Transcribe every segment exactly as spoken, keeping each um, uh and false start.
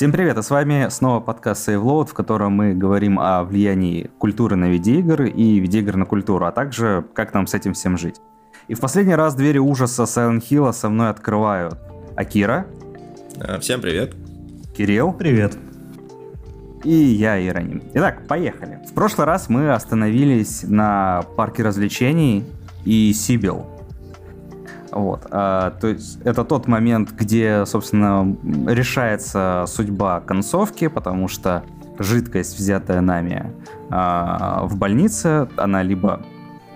Всем привет, а с вами снова подкаст Save Load, в котором мы говорим о влиянии культуры на видеоигры и видеоигр на культуру, а также как нам с этим всем жить. И в последний раз двери ужаса Silent Hill'а со мной открывают Акира. Всем привет. Кирилл. Привет. И я, Иероним. Итак, поехали. В прошлый раз мы остановились на парке развлечений и Сибил. Вот, а, то есть это тот момент, где, собственно, решается судьба концовки, потому что жидкость, взятая нами а, в больнице, она либо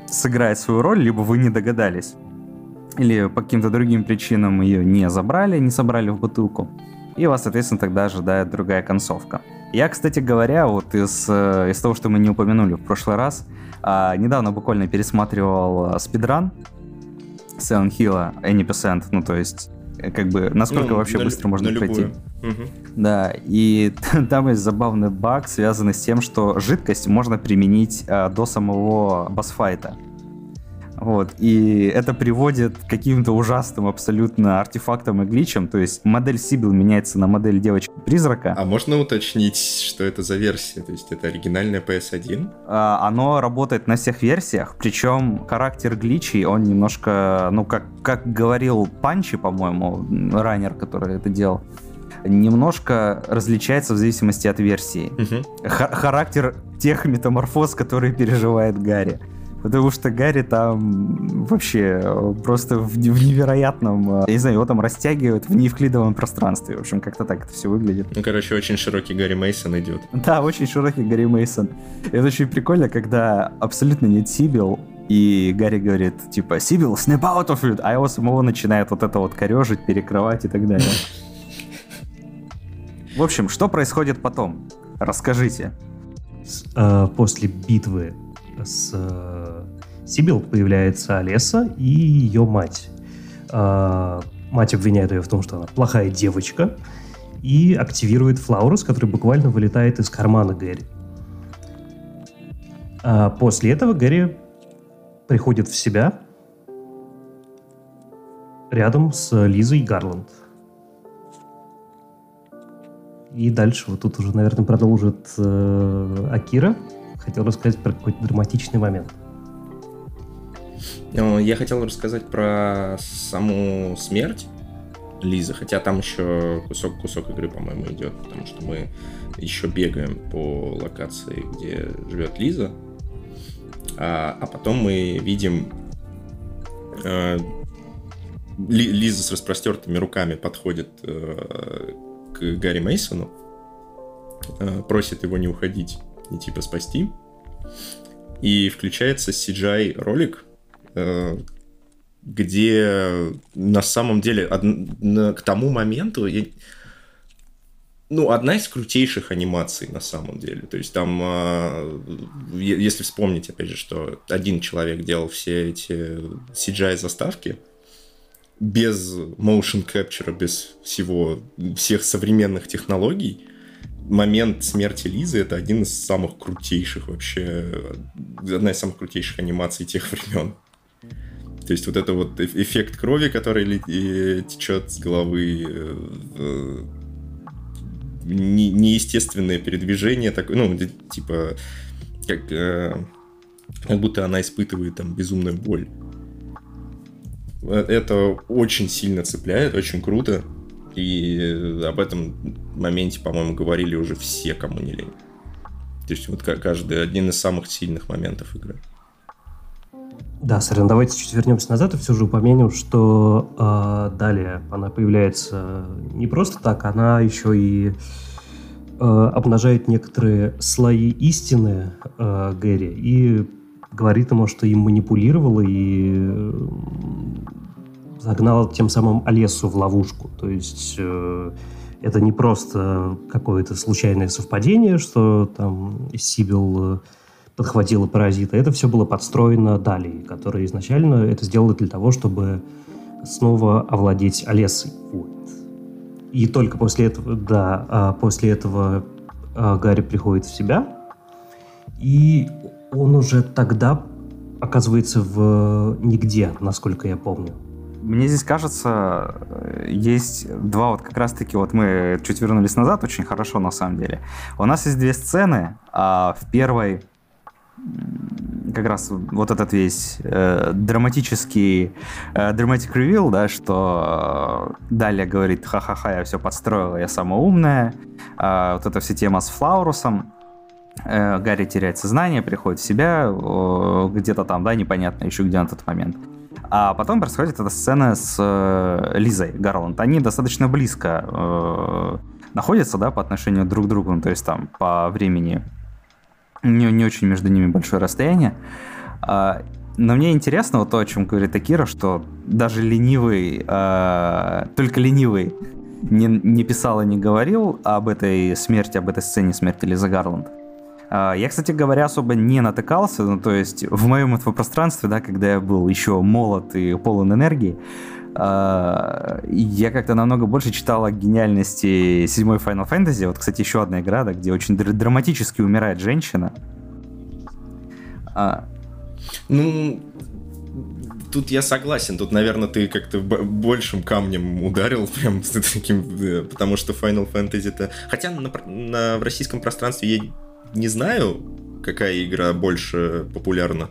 сыграет свою роль, либо вы не догадались, или по каким-то другим причинам ее не забрали, не собрали в бутылку, и вас, соответственно, тогда ожидает другая концовка. Я, кстати говоря, вот из, из того, что мы не упомянули в прошлый раз, а, недавно буквально пересматривал спидран Silent Hill'а Any Percent, ну то есть как бы насколько ну, вообще на быстро лю- можно пройти. Угу. Да, и там есть забавный баг, связанный с тем, что жидкость можно применить а, до самого босс-файта. Вот, и это приводит к каким-то ужасным абсолютно артефактам и гличам, то есть модель Сибил меняется на модель девочки-призрака. А можно уточнить, что это за версия? То есть это оригинальная пи эс один? А, оно работает на всех версиях, причем характер гличей, он немножко, ну как, как говорил Панчи, по-моему, раннер, который это делал, немножко различается в зависимости от версии. Угу. Характер тех метаморфоз, которые переживает Гарри. Потому что Гарри там вообще просто в невероятном... Я не знаю, его там растягивают в неевклидовом пространстве. В общем, как-то так это все выглядит. Ну, короче, очень широкий Гарри Мейсон идет. Да, очень широкий Гарри Мейсон. Это очень прикольно, когда абсолютно нет Сибил, и Гарри говорит, типа, Сибил, snap out of it! А его самого начинает вот это вот корежить, перекрывать и так далее. В общем, что происходит потом? Расскажите. После битвы с Сибил появляется Алеса и ее мать. Мать обвиняет ее в том, что она плохая девочка, и активирует Флаурус, который буквально вылетает из кармана Гэри. А после этого Гэри приходит в себя рядом с Лизой Гарланд. И дальше вот тут уже, наверное, продолжит э, Акира. Хотел рассказать про какой-то драматичный момент. Я хотел рассказать про саму смерть Лизы, хотя там еще кусок-кусок игры, по-моему, идет, потому что мы еще бегаем по локации, где живет Лиза, а, а потом мы видим а, Ли, Лиза с распростертыми руками подходит а, к Гарри Мейсону, а, просит его не уходить и типа спасти. И включается си джи ай ролик, где на самом деле од... к тому моменту я... ну, одна из крутейших анимаций на самом деле. То есть там, если вспомнить, опять же, что один человек делал все эти си джи ай заставки без motion capture, без всего, всех современных технологий, момент смерти Лизы — это один из самых крутейших вообще, одна из самых крутейших анимаций тех времен. То есть вот это вот эффект крови, который течет с головы, неестественное передвижение, такое, ну, типа, как, как будто она испытывает там безумную боль. Это очень сильно цепляет, очень круто. И об этом моменте, по-моему, говорили уже все, кому не лень. То есть вот каждый один из самых сильных моментов игры. Да, Сарин, давайте чуть вернемся назад и все же упомянем, что э, далее она появляется не просто так, она еще и э, обнажает некоторые слои истины э, Гэри и говорит ему, что им манипулировала и... загнал тем самым Алесу в ловушку. То есть э, это не просто какое-то случайное совпадение, что там Сибил подхватила паразита. Это все было подстроено Далией, которая изначально это сделала для того, чтобы снова овладеть Алесой. Вот. И только после этого, да, после этого Гарри приходит в себя. И он уже тогда оказывается в нигде, насколько я помню. мне здесь кажется, есть два вот как раз-таки, вот мы чуть вернулись назад, очень хорошо на самом деле. У нас есть две сцены, а в первой как раз вот этот весь э, драматический э, dramatic reveal, да, что э, Далия говорит: ха-ха-ха, я все подстроила, я самая умная. Э, вот эта вся тема с Флаурусом. Э, Гарри теряет сознание, приходит в себя, э, где-то там, да, непонятно еще где на тот момент. А потом происходит эта сцена с э, Лизой Гарланд. Они достаточно близко э, находятся, да, по отношению друг к другу, ну, то есть там по времени Не, не очень между ними большое расстояние. А, но мне интересно вот то, о чем говорит Акира, что даже ленивый, а, только ленивый не, не писал и не говорил об этой смерти, об этой сцене смерти Лизы Гарланд. А, я, кстати говоря, особо не натыкался, ну, то есть в моем инфопространстве, да, когда я был еще молод и полон энергии, Uh, я как-то намного больше читал о гениальности седьмой Final Fantasy. Вот, кстати, еще одна игра, да, где очень др- драматически умирает женщина. Uh. Ну, тут я согласен. Тут, наверное, ты как-то б- большим камнем ударил, прям с таким, потому что Final Fantasy-то... Хотя на, на, в российском пространстве я не знаю, какая игра больше популярна.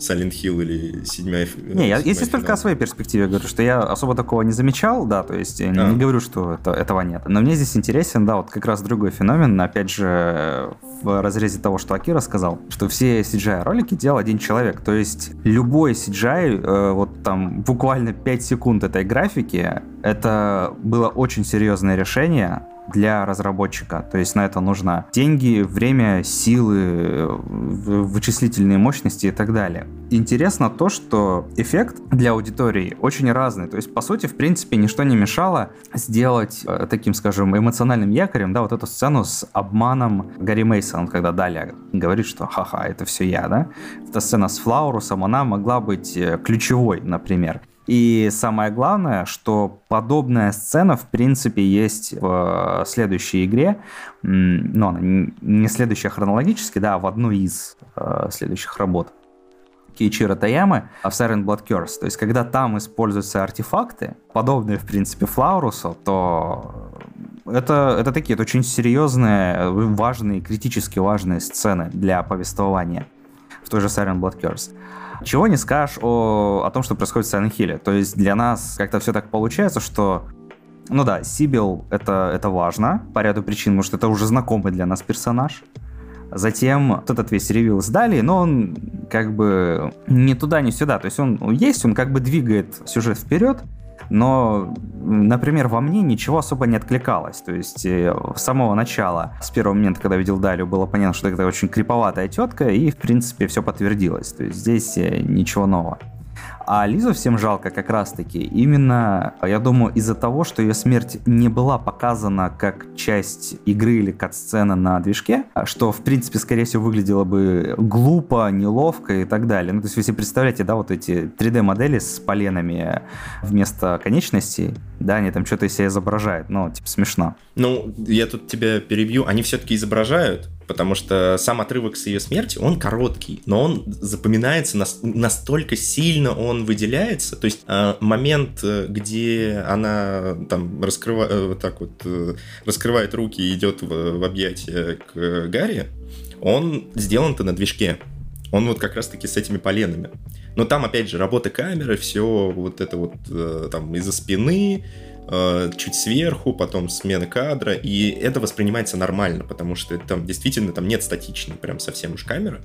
Silent Hill или седьмая... Не, я здесь только о своей перспективе говорю, что я особо такого не замечал, да, то есть я не говорю, что это, этого нет. Но мне здесь интересен, да, вот как раз другой феномен, опять же, в разрезе того, что Акира сказал, что все си джи ай-ролики делал один человек, то есть любой си джи ай, вот там буквально пять секунд этой графики, это было очень серьезное решение для разработчика, то есть на это нужно деньги, время, силы, вычислительные мощности и так далее. Интересно то, что эффект для аудитории очень разный, то есть по сути, в принципе, ничто не мешало сделать э, таким, скажем, эмоциональным якорем, да, вот эту сцену с обманом Гарри Мейсона, когда Далия говорит, что ха-ха, это все я, да, эта сцена с Флаурусом, она могла быть ключевой, например. И самое главное, что подобная сцена, в принципе, есть в следующей игре, но она не следующая хронологически, да, а в одной из э, следующих работ Кейчиро Тоямы, а в Siren Blood Curse. То есть, когда там используются артефакты, подобные, в принципе, Флаурусу, то это, это такие это очень серьезные, важные, критически важные сцены для повествования в той же Siren Blood Curse. Чего не скажешь о, о том, что происходит в Silent Hill. То есть для нас как-то все так получается, что... Ну да, Сибил это, это важно по ряду причин, потому что это уже знакомый для нас персонаж. Затем вот этот весь ревил сдали, но он как бы ни туда, ни сюда. То есть он есть, он как бы двигает сюжет вперед, но, например, во мне ничего особо не откликалось. То есть с самого начала, с первого момента, когда видел Далию, было понятно, что это очень криповатая тетка, и, в принципе, все подтвердилось. То есть здесь ничего нового. А Лизу всем жалко как раз-таки именно, я думаю, из-за того, что ее смерть не была показана как часть игры или кат-сцены на движке, что, в принципе, скорее всего, выглядело бы глупо, неловко и так далее. Ну, то есть, вы себе представляете, да, вот эти три дэ-модели с поленами вместо конечностей, да, они там что-то из себя изображают, ну, типа, смешно. Ну, я тут тебя перебью, они все-таки изображают, потому что сам отрывок с ее смерти, он короткий, но он запоминается, настолько сильно он выделяется, то есть момент, где она там раскрыва... так вот, раскрывает руки и идет в объятия к Гарри, он сделан-то на движке, он вот как раз-таки с этими поленами, но там опять же работа камеры, все вот это вот там из-за спины, чуть сверху, потом смена кадра, и это воспринимается нормально, потому что там действительно там нет статичной прям совсем уж камеры.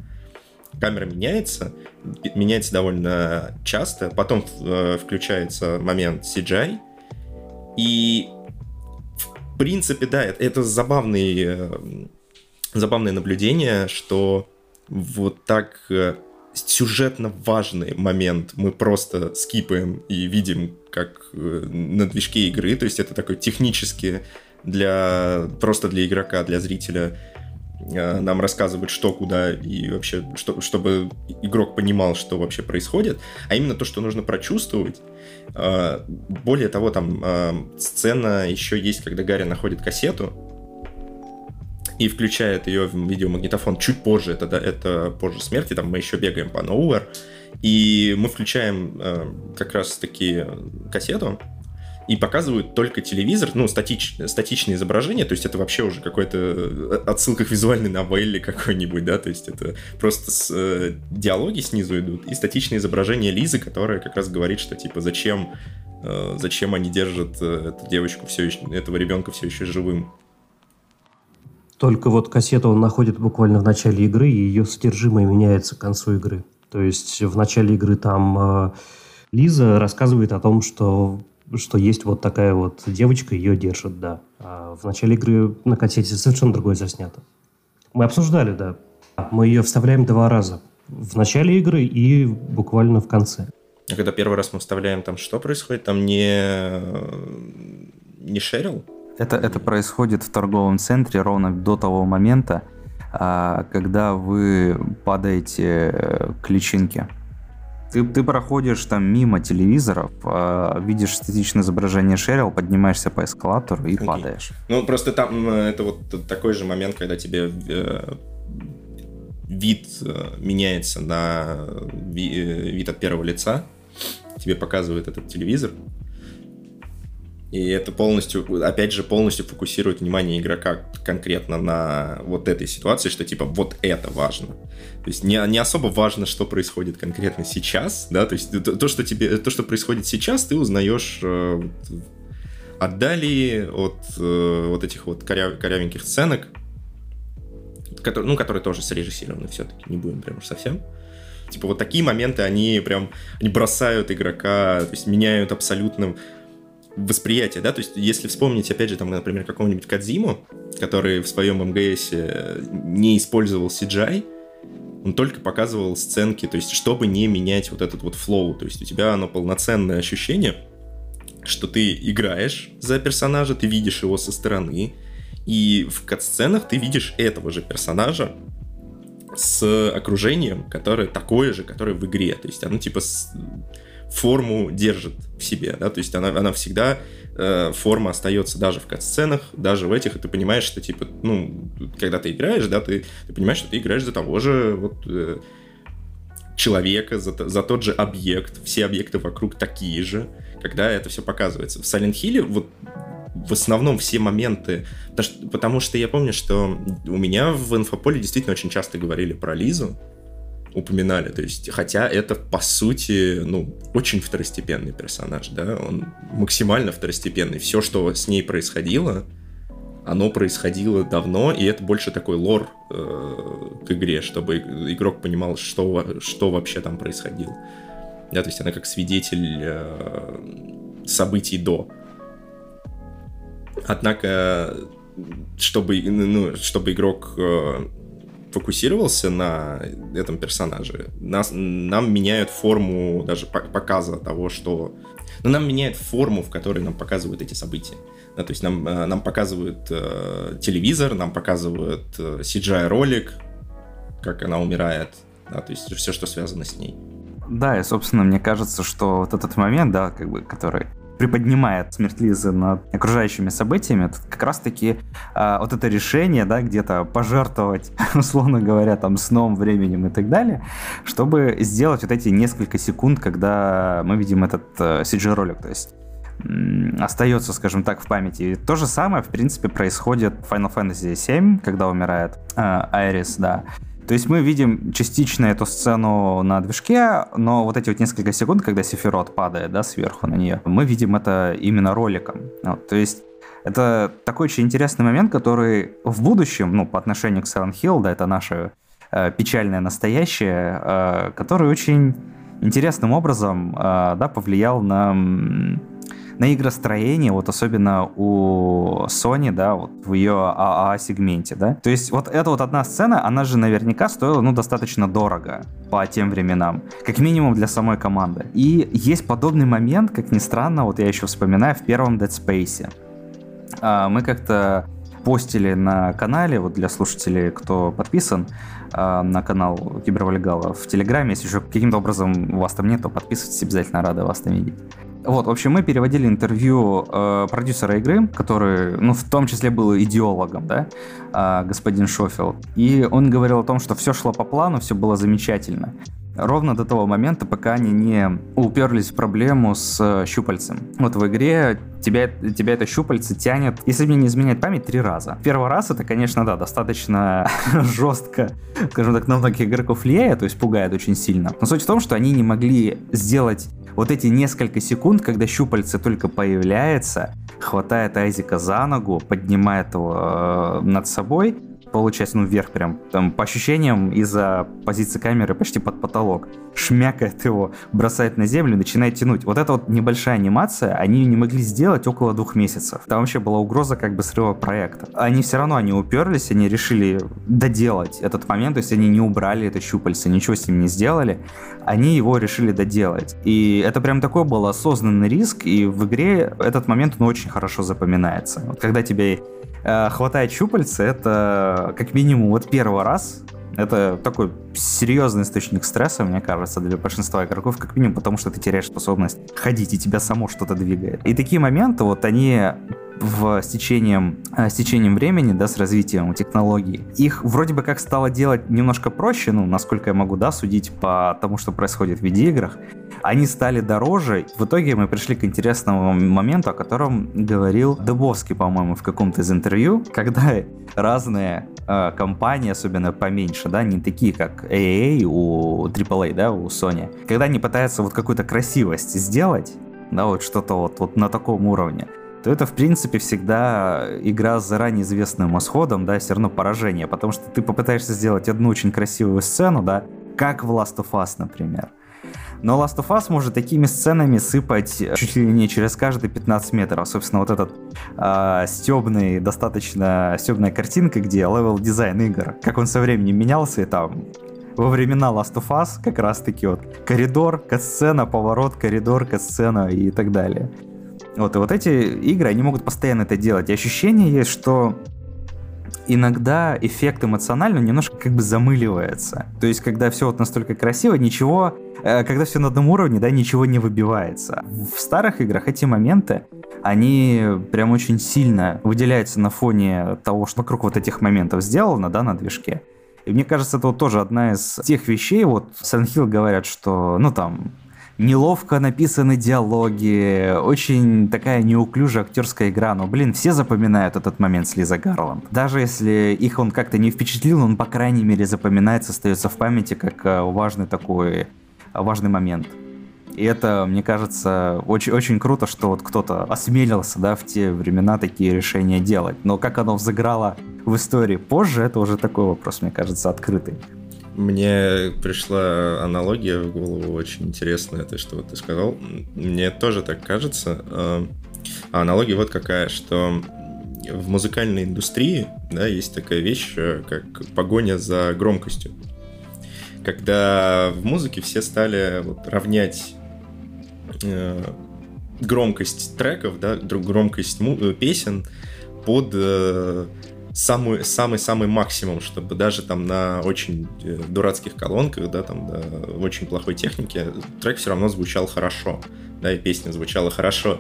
Камера меняется, меняется довольно часто, потом э, включается момент си джи ай, и в принципе, да, это, это забавный, э, забавное наблюдение, что вот так э, сюжетно важный момент мы просто скипаем и видим, как на движке игры, то есть это такой технически для, просто для игрока, для зрителя нам рассказывают, что, куда и вообще, что, чтобы игрок понимал, что вообще происходит, а именно то, что нужно прочувствовать. Более того, там сцена еще есть, когда Гарри находит кассету и включает ее в видеомагнитофон чуть позже, это, это позже смерти, там мы еще бегаем по Nowhere, И мы включаем э, как раз-таки кассету, и показывают только телевизор, ну, статич, статичное изображение, то есть это вообще уже какой-то отсылка к визуальной новелле какой-нибудь, да, то есть это просто с, э, диалоги снизу идут, и статичное изображение Лизы, которая как раз говорит, что, типа, зачем, э, зачем они держат эту девочку все еще, этого ребенка все еще живым. Только вот кассету он находит буквально в начале игры, и ее содержимое меняется к концу игры. То есть в начале игры там э, Лиза рассказывает о том, что, что есть вот такая вот девочка, ее держит, да. А в начале игры на кассете совершенно другое заснято. Мы обсуждали, да. Мы ее вставляем два раза. В начале игры и буквально в конце. А когда первый раз мы вставляем, там что происходит? Там не, не Шерил? Это, это происходит в торговом центре ровно до того момента, когда вы падаете к личинке. Ты, ты проходишь там мимо телевизоров, видишь статичное изображение Шерил, поднимаешься по эскалатору и okay. падаешь. Ну, просто там это вот такой же момент, когда тебе вид меняется на вид от первого лица, тебе показывает этот телевизор. И это полностью, опять же, полностью фокусирует внимание игрока конкретно на вот этой ситуации, что типа вот это важно. То есть не, не особо важно, что происходит конкретно сейчас, да, то есть то, то, что, тебе, то, что происходит сейчас, ты узнаешь э, отдали от э, вот этих вот коря, корявеньких сценок, которые, ну, которые тоже срежиссированы все-таки, не будем прям уж совсем. Типа вот такие моменты, они прям они бросают игрока, то есть меняют абсолютно... восприятие, да, то есть если вспомнить, опять же, там, например, какого-нибудь Кодзиму, который в своем эм гэ эс не использовал си джи ай, он только показывал сценки, то есть чтобы не менять вот этот вот флоу, то есть у тебя оно полноценное ощущение, что ты играешь за персонажа, ты видишь его со стороны, и в кат-сценах ты видишь этого же персонажа с окружением, которое такое же, которое в игре, то есть оно типа... С... форму держит в себе, да, то есть она, она всегда, э, форма остается даже в кат-сценах, даже в этих, и ты понимаешь, что, типа, ну, когда ты играешь, да, ты, ты понимаешь, что ты играешь за того же, вот, э, человека, за, за тот же объект, все объекты вокруг такие же, когда это все показывается. В Silent Hill вот в основном все моменты, потому что, потому что я помню, что у меня в инфополе действительно очень часто говорили про Лизу, упоминали, то есть, хотя это, по сути, ну, очень второстепенный персонаж, да, он максимально второстепенный, все, что с ней происходило, оно происходило давно, и это больше такой лор э, к игре, чтобы игрок понимал, что, что вообще там происходило, да, то есть она как свидетель э, событий до. Однако, чтобы, ну, чтобы игрок... Э, фокусировался на этом персонаже, нас, нам меняют форму даже показа того, что... Ну, нам меняет форму, в которой нам показывают эти события. Да, то есть нам, нам показывают э, телевизор, нам показывают э, си джи ай-ролик, как она умирает, да, то есть все, что связано с ней. Да, и, собственно, мне кажется, что вот этот момент, да, как бы, который... приподнимает смерть Лизы над окружающими событиями, это как раз-таки э, вот это решение, да, где-то пожертвовать, условно говоря, там, сном, временем и так далее, чтобы сделать вот эти несколько секунд, когда мы видим этот э, си джи ай-ролик, то есть м- остается, скажем так, в памяти. И то же самое, в принципе, происходит в Final Fantasy семь, когда умирает э, Айрис, да. То есть мы видим частично эту сцену на движке, но вот эти вот несколько секунд, когда Сефирот падает, да, сверху на нее, мы видим это именно роликом. Вот, то есть это такой очень интересный момент, который в будущем, ну, по отношению к Silent Hill, да, это наше э, печальное настоящее, э, который очень интересным образом, э, да, повлиял на, на игростроение, вот особенно у Sony, да, вот в ее АА-сегменте, да. То есть вот эта вот одна сцена, она же наверняка стоила, ну, достаточно дорого по тем временам, как минимум для самой команды. И есть подобный момент, как ни странно, вот я еще вспоминаю, в первом Dead Space. Мы как-то постили на канале, вот для слушателей, кто подписан э, на канал Кибервальгалла в Телеграме, если еще каким-то образом вас там нет, то подписывайтесь, обязательно рады вас там видеть. Вот, в общем, мы переводили интервью э, продюсера игры, который, ну, в том числе был идеологом, да, э, господин Шофилд, и он говорил о том, что все шло по плану, все было замечательно. ровно до того момента, пока они не уперлись в проблему с щупальцем. Вот в игре тебя, тебя это щупальце тянет, если мне не изменяет память, три раза. Первый раз это, конечно, да, достаточно жестко, скажем так, на многих игроков влияет, то есть пугает очень сильно. Но суть в том, что они не могли сделать вот эти несколько секунд, когда щупальце только появляется, хватает Айзека за ногу, поднимает его э, над собой, получается, ну, вверх прям, там, по ощущениям, из-за позиции камеры почти под потолок, шмякает его, бросает на землю, начинает тянуть. Вот эта вот небольшая анимация, они ее не могли сделать около двух месяцев. Там вообще была угроза как бы срыва проекта. Они все равно, они уперлись, они решили доделать этот момент, то есть они не убрали это щупальце, ничего с ним не сделали, они его решили доделать. И это прям такой был осознанный риск, и в игре этот момент, ну, очень хорошо запоминается. Вот когда тебе э, хватает щупальца, это как минимум вот первый раз это такой серьезный источник стресса, мне кажется, для большинства игроков, как минимум, потому что ты теряешь способность ходить, и тебя само что-то двигает. И такие моменты, вот они в, с, течением, с течением времени, да, с развитием технологий, их вроде бы как стало делать немножко проще, ну, насколько я могу, да, судить по тому, что происходит в видеоиграх, они стали дороже. В итоге мы пришли к интересному моменту, о котором говорил Дубовский, по-моему, в каком-то из интервью, когда разные э, компании, особенно поменьше, да, не такие, как эй эй у трипл эй, да, у Sony, когда они пытаются вот какую-то красивость сделать, да, вот что-то вот, вот на таком уровне, то это, в принципе, всегда игра с заранее известным исходом, да, все равно поражение, потому что ты попытаешься сделать одну очень красивую сцену, да, как в Last of Us, например. Но Last of Us может такими сценами сыпать чуть ли не через каждые пятнадцать метров. Собственно, вот этот э, стебный, достаточно стебная картинка, где левел-дизайн игр, как он со временем менялся, и там во времена Last of Us как раз-таки вот коридор, катсцена, поворот, коридор, катсцена и так далее. Вот, и вот эти игры, они могут постоянно это делать. И ощущение есть, что иногда эффект эмоционально немножко как бы замыливается. То есть, когда все вот настолько красиво, ничего, когда все на одном уровне, да, ничего не выбивается. В старых играх эти моменты, они прям очень сильно выделяются на фоне того, что вокруг вот этих моментов сделано, да, на движке. И мне кажется, это вот тоже одна из тех вещей, вот Silent Hill говорят, что, ну, там, неловко написаны диалоги, очень такая неуклюжая актерская игра, но, блин, все запоминают этот момент с Лизой Гарланд. Даже если их он как-то не впечатлил, он, по крайней мере, запоминается, остается в памяти как важный такой, важный момент. И это, мне кажется, очень, очень круто, что вот кто-то осмелился, да, в те времена такие решения делать. Но как оно взыграло в истории позже, это уже такой вопрос, мне кажется, открытый. Мне пришла аналогия в голову очень интересная, то, что вот ты сказал. Мне тоже так кажется. А аналогия вот какая, что в музыкальной индустрии, да, есть такая вещь, как погоня за громкостью. Когда в музыке все стали вот равнять громкость треков, да, громкость песен под самый-самый-самый максимум, чтобы даже там на очень дурацких колонках, да, там, да, в очень плохой технике трек все равно звучал хорошо, да, и песня звучала хорошо.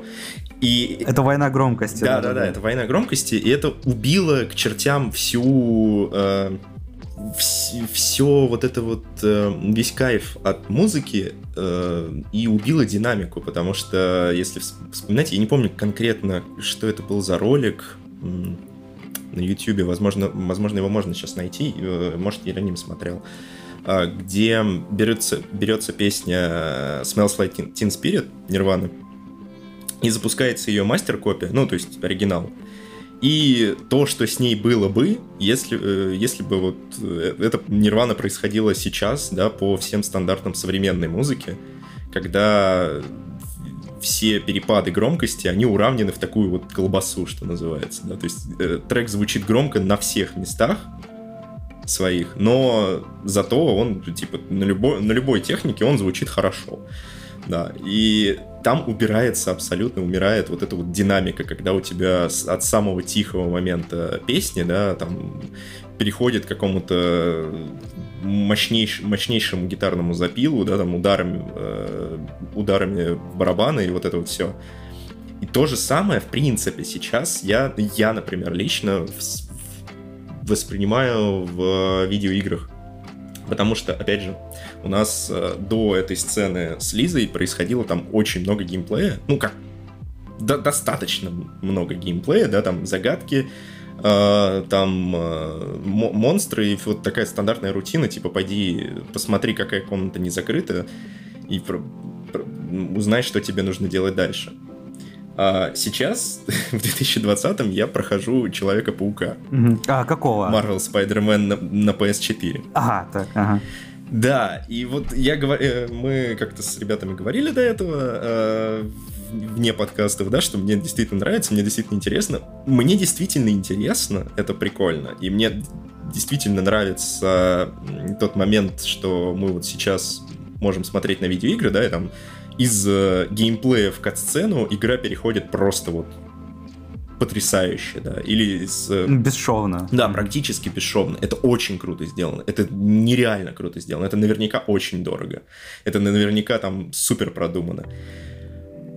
И... Это война громкости. Да-да-да, это война громкости, и это убило к чертям всю... Э, вс- все вот это вот... Э, весь кайф от музыки э, и убило динамику, потому что, если вспоминать, я не помню конкретно, что это был за ролик... на Ютьюбе, возможно, возможно, его можно сейчас найти, может, Ероним смотрел, где берется, берется песня Smells Like Teen Spirit Nirvana и запускается ее мастер-копия, ну, то есть оригинал, и то, что с ней было бы, если, если бы вот эта Nirvana происходила сейчас, да, по всем стандартам современной музыки, когда все перепады громкости, они уравнены в такую вот колбасу, что называется. Да? То есть э, трек звучит громко на всех местах своих, но зато он, типа, на любой, на любой технике он звучит хорошо. Да. И там убирается абсолютно, умирает вот эта вот динамика, когда у тебя от самого тихого момента песни, да, там переходит к какому-то мощнейш, мощнейшему гитарному запилу, да, там ударами, э, ударами барабана и вот это вот все. И то же самое, в принципе, сейчас я, я например, лично в, в, воспринимаю в видеоиграх. Потому что, опять же, у нас э, до этой сцены с Лизой происходило там очень много геймплея. Ну как, до- достаточно много геймплея, да, там загадки, э, там э, монстры и вот такая стандартная рутина, типа, пойди посмотри, какая комната не закрыта, и про- про- узнай, что тебе нужно делать дальше. А сейчас, в две тысячи двадцатом, я прохожу Человека-паука. А, какого? Marvel Spider-Man на, на пи эс четыре. Ага, так, ага. Да, и вот я говорю, мы как-то с ребятами говорили до этого, э, вне подкастов, да, что мне действительно нравится, мне действительно интересно. Мне действительно интересно, это прикольно. И мне действительно нравится тот момент, что мы вот сейчас можем смотреть на видеоигры, да, и там... Из э, геймплея в катсцену игра переходит просто вот потрясающе, да, или из... Э, бесшовно. Да, практически бесшовно. Это очень круто сделано, это нереально круто сделано, это наверняка очень дорого, это наверняка там супер продумано.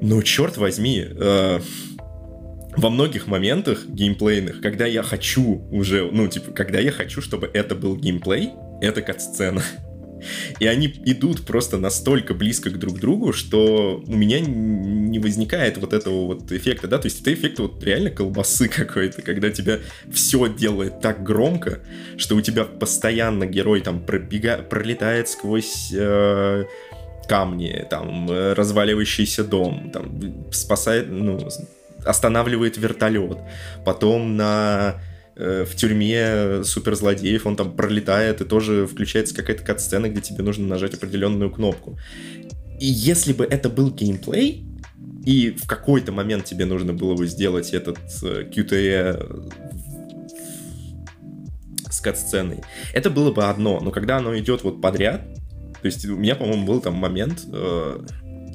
Но черт возьми, э, во многих моментах геймплейных, когда я хочу уже, ну, типа, когда я хочу, чтобы это был геймплей, это катсцена. И они идут просто настолько близко к друг другу, что у меня не возникает вот этого вот эффекта, да, то есть это эффект вот реально колбасы какой-то, когда тебя все делает так громко, что у тебя постоянно герой там пробега... пролетает сквозь э... камни, там, разваливающийся дом, там, спасает, ну, останавливает вертолет, потом на... в тюрьме суперзлодеев, он там пролетает, и тоже включается какая-то катсцена, где тебе нужно нажать определенную кнопку. И если бы это был геймплей, и в какой-то момент тебе нужно было бы сделать этот кью ти и с катсценой, это было бы одно. Но когда оно идет вот подряд, то есть у меня, по-моему, был там момент,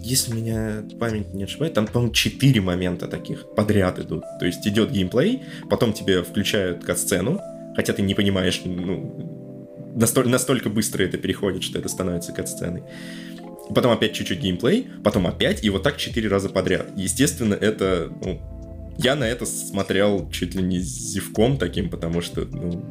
если меня память не ошибает, там, по-моему, четыре момента таких подряд идут. То есть идет геймплей, потом тебе включают катсцену, хотя ты не понимаешь, ну, настоль- настолько быстро это переходит, что это становится катсценой. Потом опять чуть-чуть геймплей, потом опять, и вот так четыре раза подряд. Естественно, это... Ну, я на это смотрел чуть ли не зевком таким, потому что, ну...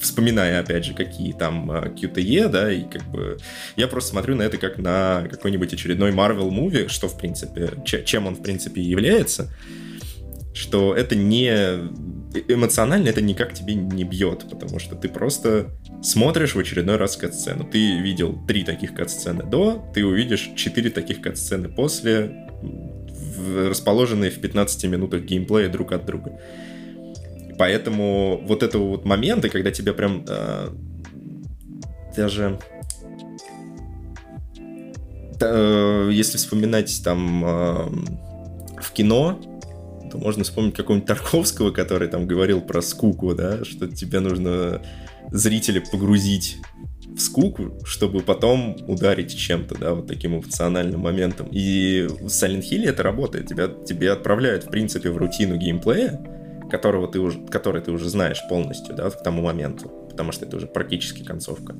Вспоминая, опять же, какие там кью ти и, да, и как бы... Я просто смотрю на это как на какой-нибудь очередной Marvel муви, что, в принципе... Чем он, в принципе, и является. Что это не... Эмоционально это никак тебе не бьет, потому что ты просто смотришь в очередной раз катсцену. Ты видел три таких катсцены до, ты увидишь четыре таких катсцены после, расположенные в пятнадцати минутах геймплея друг от друга. Поэтому вот этого вот момента, когда тебя прям э, даже, э, если вспоминать там э, в кино, то можно вспомнить какого-нибудь Тарковского, который там говорил про скуку, да, что тебе нужно зрителя погрузить в скуку, чтобы потом ударить чем-то, да, вот таким эмоциональным моментом. И в Silent Hill это работает, тебя, тебя отправляют, в принципе, в рутину геймплея, которого ты уже, который ты уже знаешь полностью, да, к тому моменту, потому что это уже практически концовка.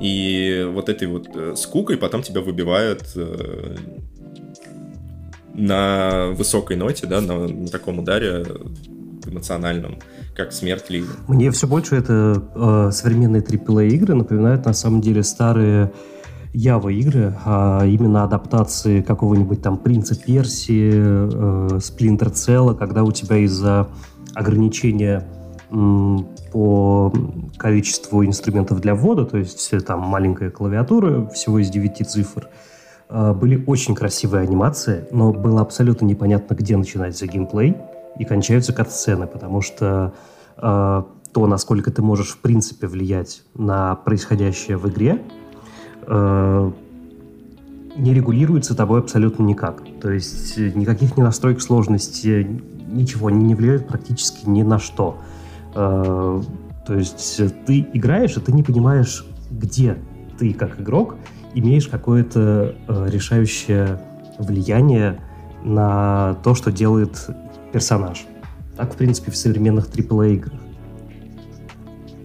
И вот этой вот скукой потом тебя выбивают э, на высокой ноте, да, на, на таком ударе эмоциональном, как смерть Лизы. Мне все больше это э, современные три-пи-эл игры напоминают на самом деле старые Java-игры, а именно адаптации какого-нибудь там «Принца Персии», э, «Сплинтер Целла», когда у тебя из-за ограничения м, по количеству инструментов для ввода, то есть там маленькая клавиатура всего из девяти цифр, э, были очень красивые анимации, но было абсолютно непонятно, где начинается геймплей и кончаются катсцены, потому что э, то, насколько ты можешь в принципе влиять на происходящее в игре, не регулируется тобой абсолютно никак. То есть никаких ни настроек сложности, ничего, они не влияют практически ни на что. То есть ты играешь, и ты не понимаешь, где ты, как игрок, имеешь какое-то решающее влияние на то, что делает персонаж. Так, в принципе, в современных три-пи-эл играх.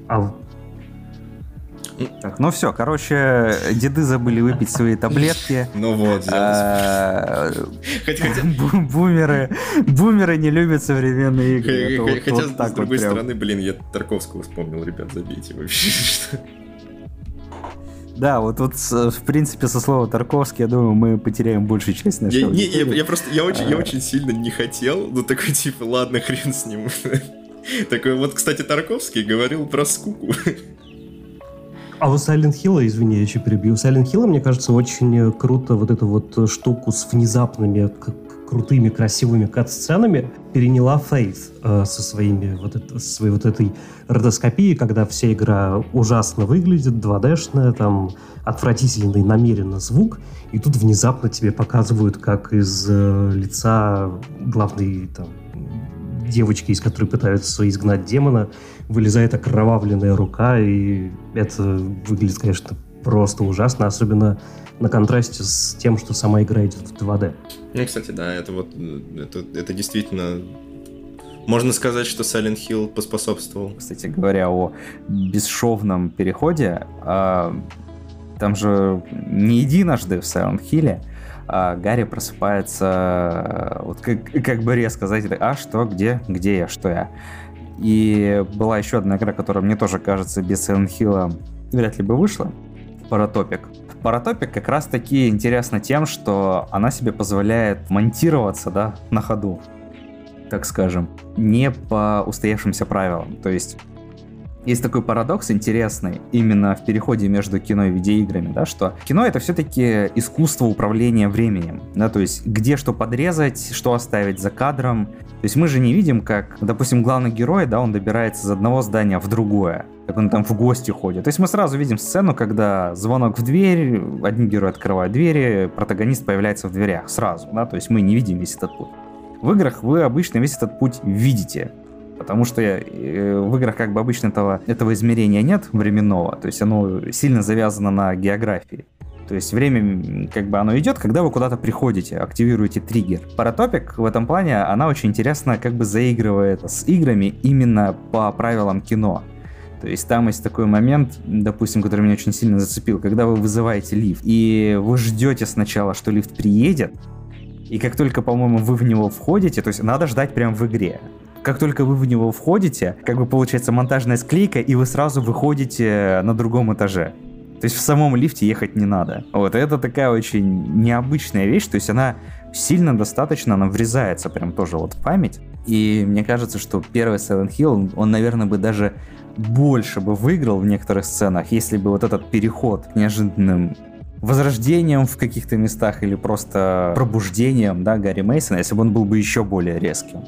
А Так, ну все, короче, деды забыли выпить свои таблетки. Ну вот, бумеры, бумеры не любят современные игры. Хотя, с другой стороны, блин, я Тарковского вспомнил, ребят, забейте вообще. Да, вот, вот в принципе со слова Тарковский, я думаю, мы потеряем большую часть нашего. Я, я, я, я просто, я очень, а... я очень сильно не хотел, ну такой типа, ладно, хрен с ним. Такой вот, кстати, Тарковский говорил про скуку. А вот Silent Hill, извини, я еще перебью. Silent Hill, мне кажется, очень круто вот эту вот штуку с внезапными крутыми, красивыми кат-сценами переняла Фейс э, со своими вот, это, своей вот этой ротоскопией, когда вся игра ужасно выглядит, два дэ-шная, там отвратительный намеренно звук, и тут внезапно тебе показывают, как из э, лица главной там девочки, из которой пытаются изгнать демона, вылезает окровавленная рука, и это выглядит, конечно, просто ужасно, особенно на контрасте с тем, что сама игра идет в два дэ. Ну, кстати, да, это вот, это, это действительно... Можно сказать, что Silent Hill поспособствовал. Кстати говоря, о бесшовном переходе, а, там же не единожды в Silent Hill'е А Гарри просыпается, вот как, как бы резко, знаете, а что, где, где я, что я. И была еще одна игра, которая, мне тоже кажется, без Silent Hill'а вряд ли бы вышла, Паратопик. Паратопик как раз-таки интересна тем, что она себе позволяет монтироваться, да, на ходу, так скажем, не по устоявшимся правилам. То есть есть такой парадокс интересный именно в переходе между кино и видеоиграми, да, что кино — это все-таки искусство управления временем, да, то есть где что подрезать, что оставить за кадром. То есть мы же не видим, как, допустим, главный герой, да, он добирается из одного здания в другое, как он там в гости ходит. То есть мы сразу видим сцену, когда звонок в дверь, один герой открывает двери, протагонист появляется в дверях сразу, да, то есть мы не видим весь этот путь. В играх вы обычно весь этот путь видите. Потому что в играх как бы обычно этого, этого измерения нет временного, то есть оно сильно завязано на географии. То есть время как бы оно идет, когда вы куда-то приходите, активируете триггер. Паратопик в этом плане, она очень интересно как бы заигрывает с играми именно по правилам кино. То есть там есть такой момент, допустим, который меня очень сильно зацепил, когда вы вызываете лифт, и вы ждете сначала, что лифт приедет, и как только, по-моему, вы в него входите, то есть надо ждать прямо в игре. Как только вы в него входите, как бы получается монтажная склейка, и вы сразу выходите на другом этаже. То есть в самом лифте ехать не надо. Вот, это такая очень необычная вещь, то есть она сильно достаточно, она врезается прям тоже вот в память. И мне кажется, что первый Silent Hill, он, наверное, бы даже больше бы выиграл в некоторых сценах, если бы вот этот переход к неожиданным возрождением в каких-то местах или просто пробуждением, да, Гарри Мейсона, если бы он был бы еще более резким.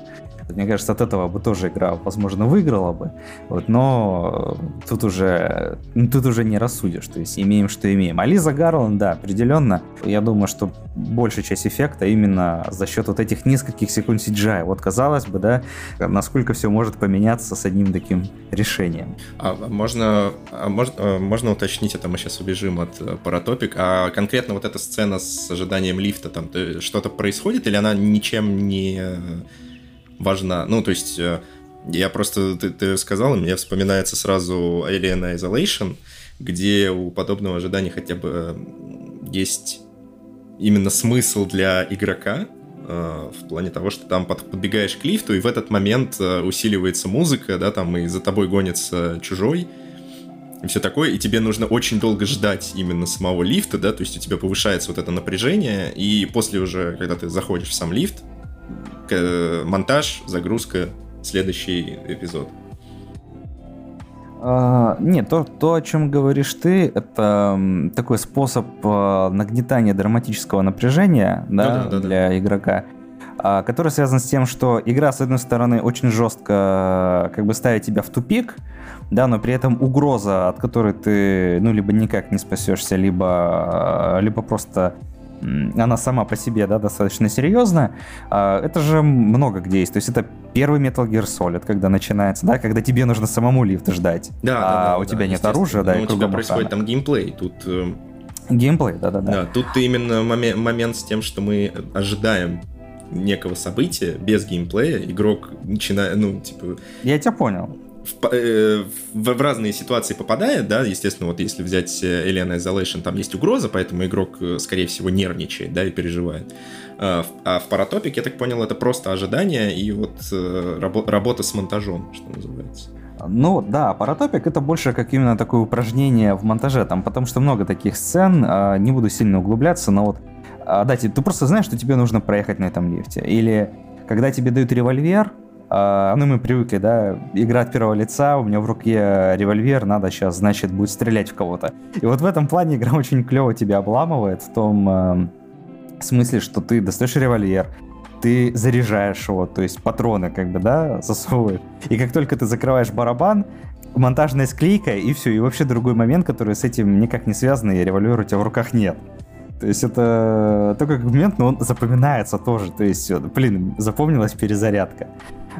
Мне кажется, от этого бы тоже игра, возможно, выиграла бы, вот, но тут уже, тут уже не рассудишь, то есть имеем, что имеем. А Лиза Гарланд, да, определенно, я думаю, что большая часть эффекта именно за счет вот этих нескольких секунд си джи ай. Вот, казалось бы, да, насколько все может поменяться с одним таким решением. А можно, а можно, можно уточнить, это мы сейчас убежим от Паратопик, а конкретно вот эта сцена с ожиданием лифта, там что-то происходит или она ничем не... важна. Ну, то есть, я просто... Ты, ты сказал, мне вспоминается сразу Alien Isolation, где у подобного ожидания хотя бы есть именно смысл для игрока, в плане того, что там подбегаешь к лифту, и в этот момент усиливается музыка, да, там, и за тобой гонится чужой, и все такое, и тебе нужно очень долго ждать именно самого лифта, да, то есть у тебя повышается вот это напряжение, и после уже, когда ты заходишь в сам лифт, монтаж, загрузка, следующий эпизод. А, нет, то, то, о чем говоришь ты, это такой способ нагнетания драматического напряжения, да, да, да, для да. игрока, который связан с тем, что игра, с одной стороны, очень жестко как бы ставит тебя в тупик, да, но при этом угроза, от которой ты, ну, либо никак не спасешься, либо, либо просто... она сама по себе, да, достаточно серьезная. Это же много где есть. То есть это первый Metal Gear Solid, когда начинается, да, когда тебе нужно самому лифт ждать, да, а да, у да, тебя да, нет оружия, да, но и у тебя происходит там геймплей. Тут геймплей, да, да, да. Да, тут именно момент, момент с тем, что мы ожидаем некого события без геймплея, игрок начинает, ну типа. Я тебя понял. В, в, в разные ситуации попадает, да, естественно, вот если взять Alien Isolation, там есть угроза, поэтому игрок, скорее всего, нервничает, да, и переживает. А, а в Paratopic, я так понял, это просто ожидание и вот рабо- работа с монтажом, что называется. Ну да, паратопик это больше как именно такое упражнение в монтаже, там, потому что много таких сцен, не буду сильно углубляться, но вот, да, ты просто знаешь, что тебе нужно проехать на этом лифте, или когда тебе дают револьвер, ну мы привыкли, да, игра от первого лица, у меня в руке револьвер, надо сейчас, значит, будет стрелять в кого-то. И вот в этом плане игра очень клево тебя обламывает, в том смысле, что ты достаешь револьвер, ты заряжаешь его, то есть патроны как бы, да, засовываешь. И как только ты закрываешь барабан, монтажная склейка, и все. И вообще другой момент, который с этим никак не связан, и револьвера у тебя в руках нет. То есть это такой момент, но он запоминается тоже. То есть, блин, запомнилась перезарядка.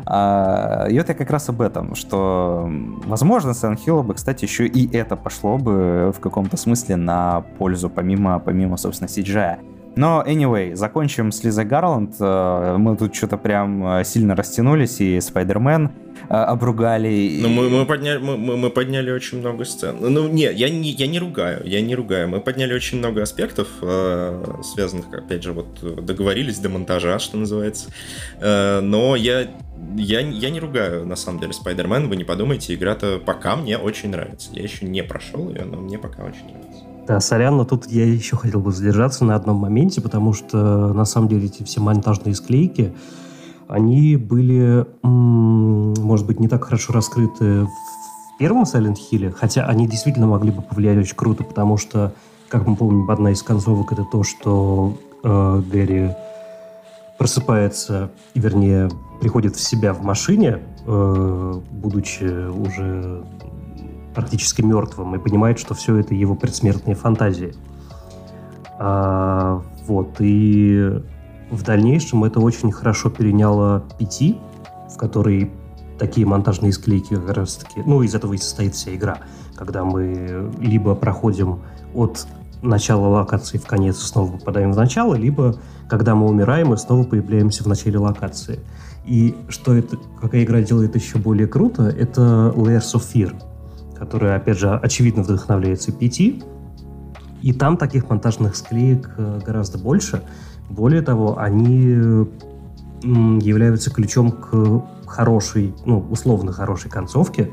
А, и вот я как раз об этом, что, возможно, Silent Hill бы, кстати, еще и это пошло бы в каком-то смысле на пользу, помимо, помимо собственно, си джи ай. Но, anyway, закончим с Лизой Гарланд. Мы тут что-то прям сильно растянулись, и Спайдермен обругали. Ну, и... мы, мы, подняли, мы, мы подняли очень много сцен. Ну, нет, я не, я не ругаю, я не ругаю. Мы подняли очень много аспектов, связанных, опять же, вот договорились до монтажа, что называется. Но я... Я, я не ругаю, на самом деле, Спайдермен, вы не подумайте, игра-то пока мне очень нравится. Я еще не прошел ее, но мне пока очень нравится. Да, сорян, но тут я еще хотел бы задержаться на одном моменте, потому что, на самом деле, эти все монтажные склейки, они были, м- может быть, не так хорошо раскрыты в первом Silent Hill, хотя они действительно могли бы повлиять очень круто, потому что, как мы помним, одна из концовок — это то, что э, Гэри... просыпается, вернее, приходит в себя в машине, э, будучи уже практически мертвым, и понимает, что все это его предсмертные фантазии. А, вот, и в дальнейшем это очень хорошо переняло пяти, в которой такие монтажные склейки как раз-таки... Ну, из этого и состоит вся игра, когда мы либо проходим от... начало локации в конец и снова попадаем в начало, либо когда мы умираем и снова появляемся в начале локации. И что это, какая игра делает еще более круто, это Layers of Fear, которая, опять же, очевидно вдохновляется пи ти, и там таких монтажных склеек гораздо больше. Более того, они являются ключом к хорошей, ну, условно хорошей концовке.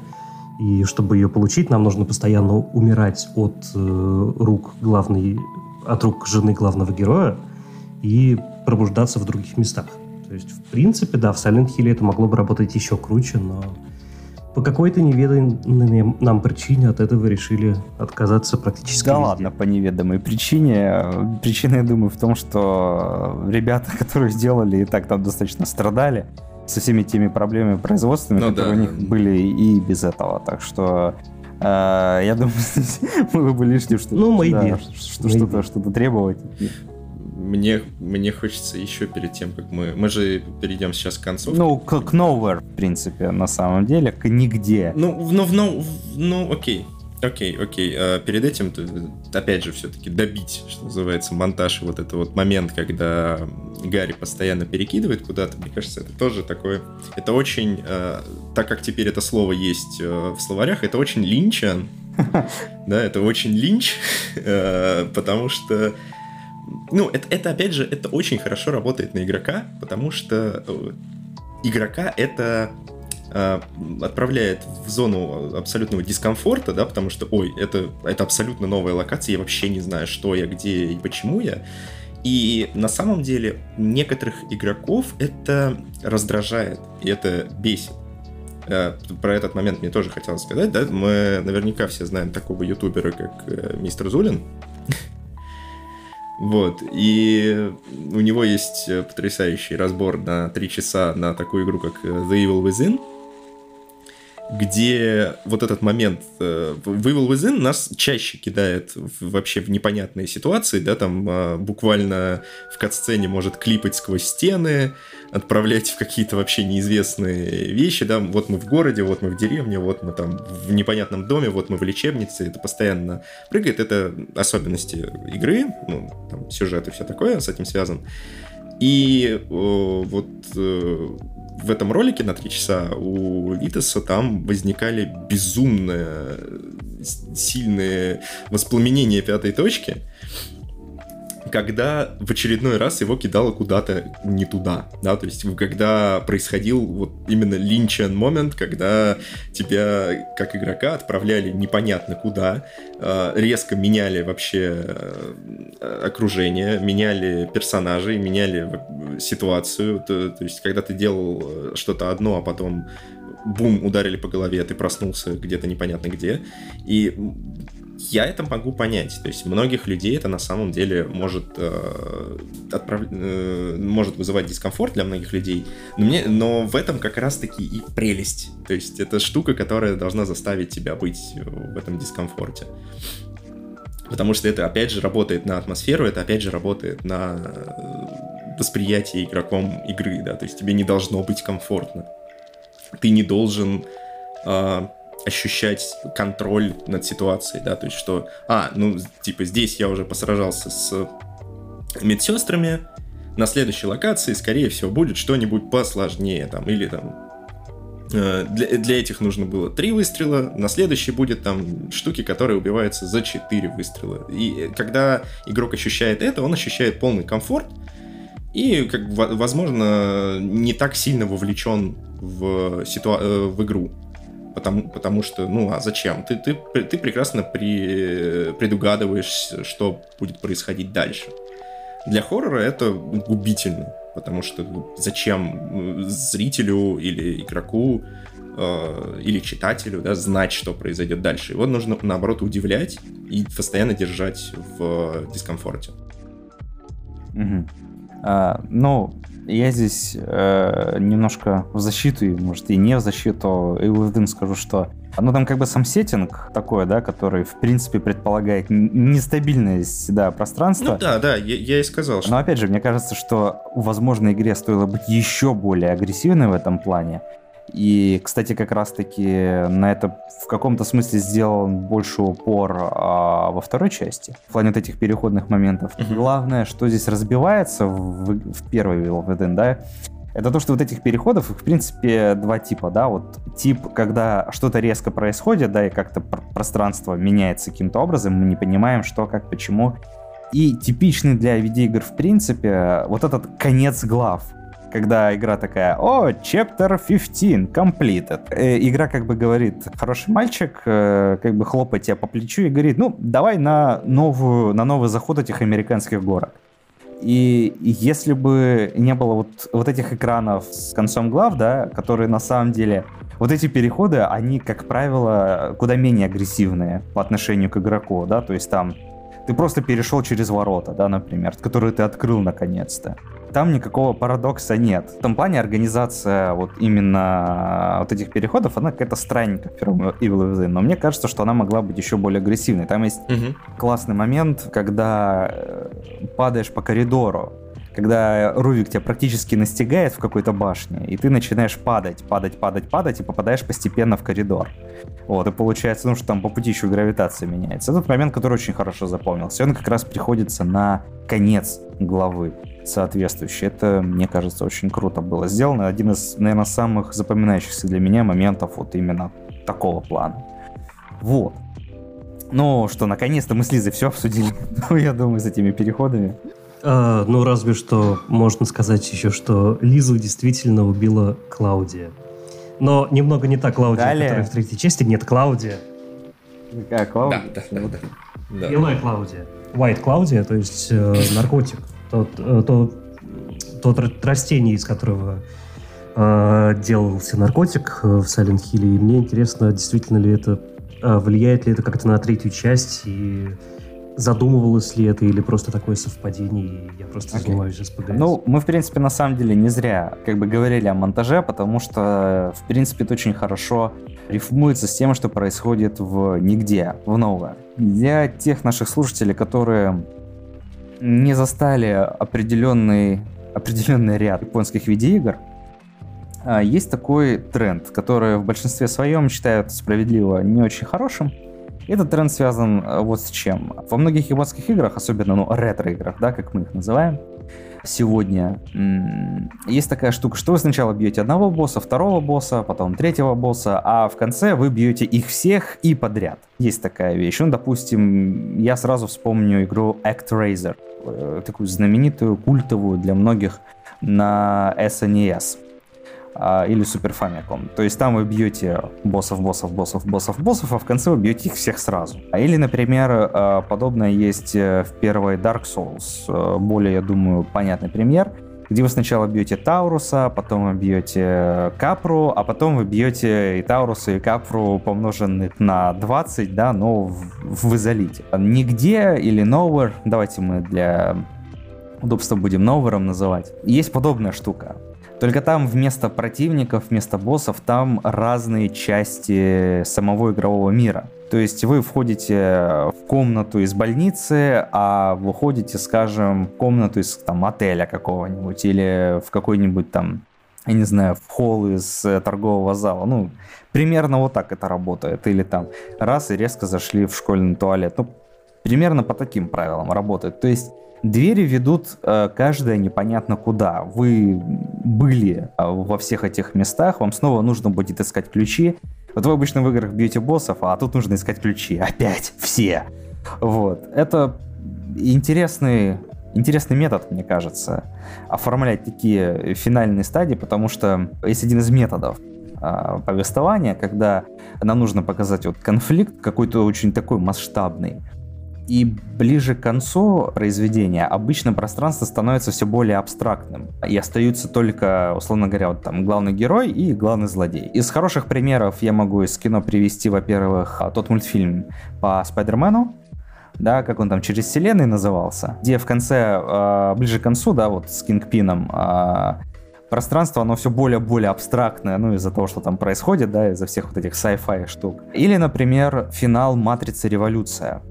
И чтобы ее получить, нам нужно постоянно умирать от э, рук главной, от рук жены главного героя и пробуждаться в других местах. То есть, в принципе, да, в Silent Hill это могло бы работать еще круче, но по какой-то неведомой нам причине от этого решили отказаться практически да везде. Ладно, по неведомой причине. Причина, я думаю, в том, что ребята, которые сделали, и так там достаточно страдали со всеми теми проблемами производственными, ну, которые да. у них были и без этого. Так что э, я думаю, было бы лишним что-то, ну, да, что-то, что-то требовать. Мне, мне хочется еще перед тем, как мы... Мы же перейдем сейчас к концовке. Ну, к, к nowhere, в принципе, на самом деле, к нигде. Ну, ну, ну, ну окей. Окей, окей. А перед этим, опять же, все-таки добить, что называется, монтаж, вот этот вот момент, когда Гарри постоянно перекидывает куда-то, мне кажется, это тоже такое... Это очень... Э, так как теперь это слово есть э, в словарях, это очень линчан. Да, это очень линч, потому что... Ну, это, опять же, это очень хорошо работает на игрока, потому что игрока это... отправляет в зону абсолютного дискомфорта, да, потому что, ой, это, это абсолютно новая локация, я вообще не знаю, что я, где и почему я. И на самом деле некоторых игроков это раздражает, и это бесит. Про этот момент мне тоже хотелось сказать, да, мы наверняка все знаем такого ютубера, как мистер Зулин. Вот, и у него есть потрясающий разбор на три часа на такую игру, как The Evil Within, где вот этот момент... В Evil Within нас чаще кидает вообще в непонятные ситуации, да, там буквально в катсцене может клипать сквозь стены, отправлять в какие-то вообще неизвестные вещи, да, вот мы в городе, вот мы в деревне, вот мы там в непонятном доме, вот мы в лечебнице, это постоянно прыгает, это особенности игры, ну, там сюжет и все такое с этим связан. И о, вот... О, в этом ролике на три часа у Витаса там возникали безумно сильные воспламенения пятой точки, когда в очередной раз его кидало куда-то не туда, да, то есть когда происходил вот именно Lynchian момент, когда тебя как игрока отправляли непонятно куда, резко меняли вообще окружение, меняли персонажей, меняли ситуацию, то, то есть когда ты делал что-то одно, а потом бум, ударили по голове, ты проснулся где-то непонятно где, и я это могу понять, то есть многих людей это на самом деле может, э, отправ... э, может вызывать дискомфорт для многих людей, но, мне... но в этом как раз-таки и прелесть, то есть это штука, которая должна заставить тебя быть в этом дискомфорте. Потому что это, опять же, работает на атмосферу, это, опять же, работает на восприятие игроком игры, да, то есть тебе не должно быть комфортно. Ты не должен э, ощущать контроль над ситуацией, да, то есть что, а, ну, типа, здесь я уже посражался с медсестрами, на следующей локации, скорее всего, будет что-нибудь посложнее, там, или там, э, для, для этих нужно было три выстрела, на следующей будет там штуки, которые убиваются за четыре выстрела. И когда игрок ощущает это, он ощущает полный комфорт, и, как, возможно, не так сильно вовлечен в, ситуа- в игру. Потому, потому что, ну, а зачем? Ты, ты, ты прекрасно при, предугадываешь, что будет происходить дальше. Для хоррора это губительно. Потому что зачем зрителю или игроку, э, или читателю, да, знать, что произойдет дальше? Его нужно, наоборот, удивлять и постоянно держать в дискомфорте. Mm-hmm. Uh, ну, я здесь uh, немножко в защиту, и, может, и не в защиту, и Within скажу, что... Ну, там как бы сам сеттинг такой, да, который, в принципе, предполагает нестабильность, да, пространства. Ну да, да, я, я и сказал, что... Но, опять же, мне кажется, что, возможно, игре стоило быть еще более агрессивной в этом плане. И, кстати, как раз-таки на это в каком-то смысле сделан больше упор а, во второй части, в плане вот этих переходных моментов. Mm-hmm. Главное, что здесь разбивается в, в первой Within, да, это то, что вот этих переходов, их, в принципе, два типа, да, вот тип, когда что-то резко происходит, да, и как-то пространство меняется каким-то образом, мы не понимаем, что, как, почему. И типичный для видеоигр, в принципе, вот этот конец глав, когда игра такая: о, chapter fifteen completed. Игра как бы говорит: хороший мальчик, как бы хлопает тебя по плечу и говорит: ну, давай на, новую, на новый заход этих американских горок. И если бы не было вот, вот этих экранов с концом глав, да, которые на самом деле... Вот эти переходы, они, как правило, куда менее агрессивные по отношению к игроку, да, то есть там ты просто перешел через ворота, да, например, которые ты открыл наконец-то. Там никакого парадокса нет. В этом плане организация вот именно вот этих переходов, она какая-то странненькая в первом Evil Within, но мне кажется, что она могла быть еще более агрессивной. Там есть mm-hmm. классный момент, когда падаешь по коридору, когда Рувик тебя практически настигает в какой-то башне, и ты начинаешь падать, падать, падать, падать, и попадаешь постепенно в коридор. Вот, и получается, ну, что там по пути еще гравитация меняется. Этот момент, который очень хорошо запомнился, он как раз приходится на конец главы соответствующий. Это, мне кажется, очень круто было сделано. Один из, наверное, самых запоминающихся для меня моментов вот именно такого плана. Вот. Ну что, наконец-то мы с Лизой все обсудили. Ну, я думаю, с этими переходами. А, ну, разве что можно сказать еще, что Лизу действительно убила Клаудия. Но немного не та Клаудия, Далее. которая в третьей части. Нет, Клаудия. Какая Клаудия? Да, да, да, да. Белая Клаудия. White Клаудия, то есть э, наркотик. Тот, э, тот, тот растение, из которого э, делался наркотик в Silent Hill. И мне интересно, действительно ли это... Э, влияет ли это как-то на третью часть и... Задумывалось ли это или просто такое совпадение, я просто okay. занимаюсь сейчас ПГС? Ну, мы, в принципе, на самом деле не зря как бы говорили о монтаже, потому что, в принципе, это очень хорошо рифмуется с тем, что происходит в нигде, в новое. Для тех наших слушателей, которые не застали определенный, определенный ряд японских видеоигр, есть такой тренд, который в большинстве своем считают справедливо не очень хорошим. Этот тренд связан вот с чем. Во многих японских играх, особенно, ну, ретро-играх, да, как мы их называем, сегодня. Есть такая штука, что вы сначала бьете одного босса, второго босса, потом третьего босса, а в конце вы бьете их всех и подряд. Есть такая вещь. Ну, допустим, я сразу вспомню игру ActRaiser, такую знаменитую, культовую для многих на эс эн и эс или Super Famicom. То есть там вы бьете боссов, боссов, боссов, боссов, боссов, а в конце вы бьете их всех сразу. Или, например, подобное есть в первой Dark Souls, более, я думаю, понятный пример, где вы сначала бьете Тауруса, потом вы бьете Капру, а потом вы бьете и Тауруса, и Капру, помноженных на двадцать, да, но в, в изолите. Нигде или Nowhere, давайте мы для удобства будем Nowhere называть, есть подобная штука. Только там вместо противников, вместо боссов, там разные части самого игрового мира. То есть вы входите в комнату из больницы, а выходите, скажем, в комнату из там, отеля какого-нибудь или в какой-нибудь там, я не знаю, в холл из торгового зала. Ну, примерно вот так это работает. Или там раз и резко зашли в школьный туалет. Ну, примерно по таким правилам работает. То есть двери ведут э, каждая непонятно куда. Вы были во всех этих местах, вам снова нужно будет искать ключи. Вот вы обычно в играх бьете боссов, а тут нужно искать ключи. Опять все. Вот. Это интересный, интересный метод, мне кажется, оформлять такие финальные стадии, потому что есть один из методов э, повествования, когда нам нужно показать вот, конфликт какой-то очень такой масштабный. И ближе к концу произведения обычно пространство становится все более абстрактным. И остаются только, условно говоря, вот там главный герой и главный злодей. Из хороших примеров я могу из кино привести, во-первых, тот мультфильм по Спайдермену, да, как он там «Через вселенные» назывался, где в конце, ближе к концу, да, вот с Кингпином, пространство, оно все более-более абстрактное, ну, из-за того, что там происходит, да, из-за всех вот этих sci-fi штук. Или, например, финал «Матрицы. Революция».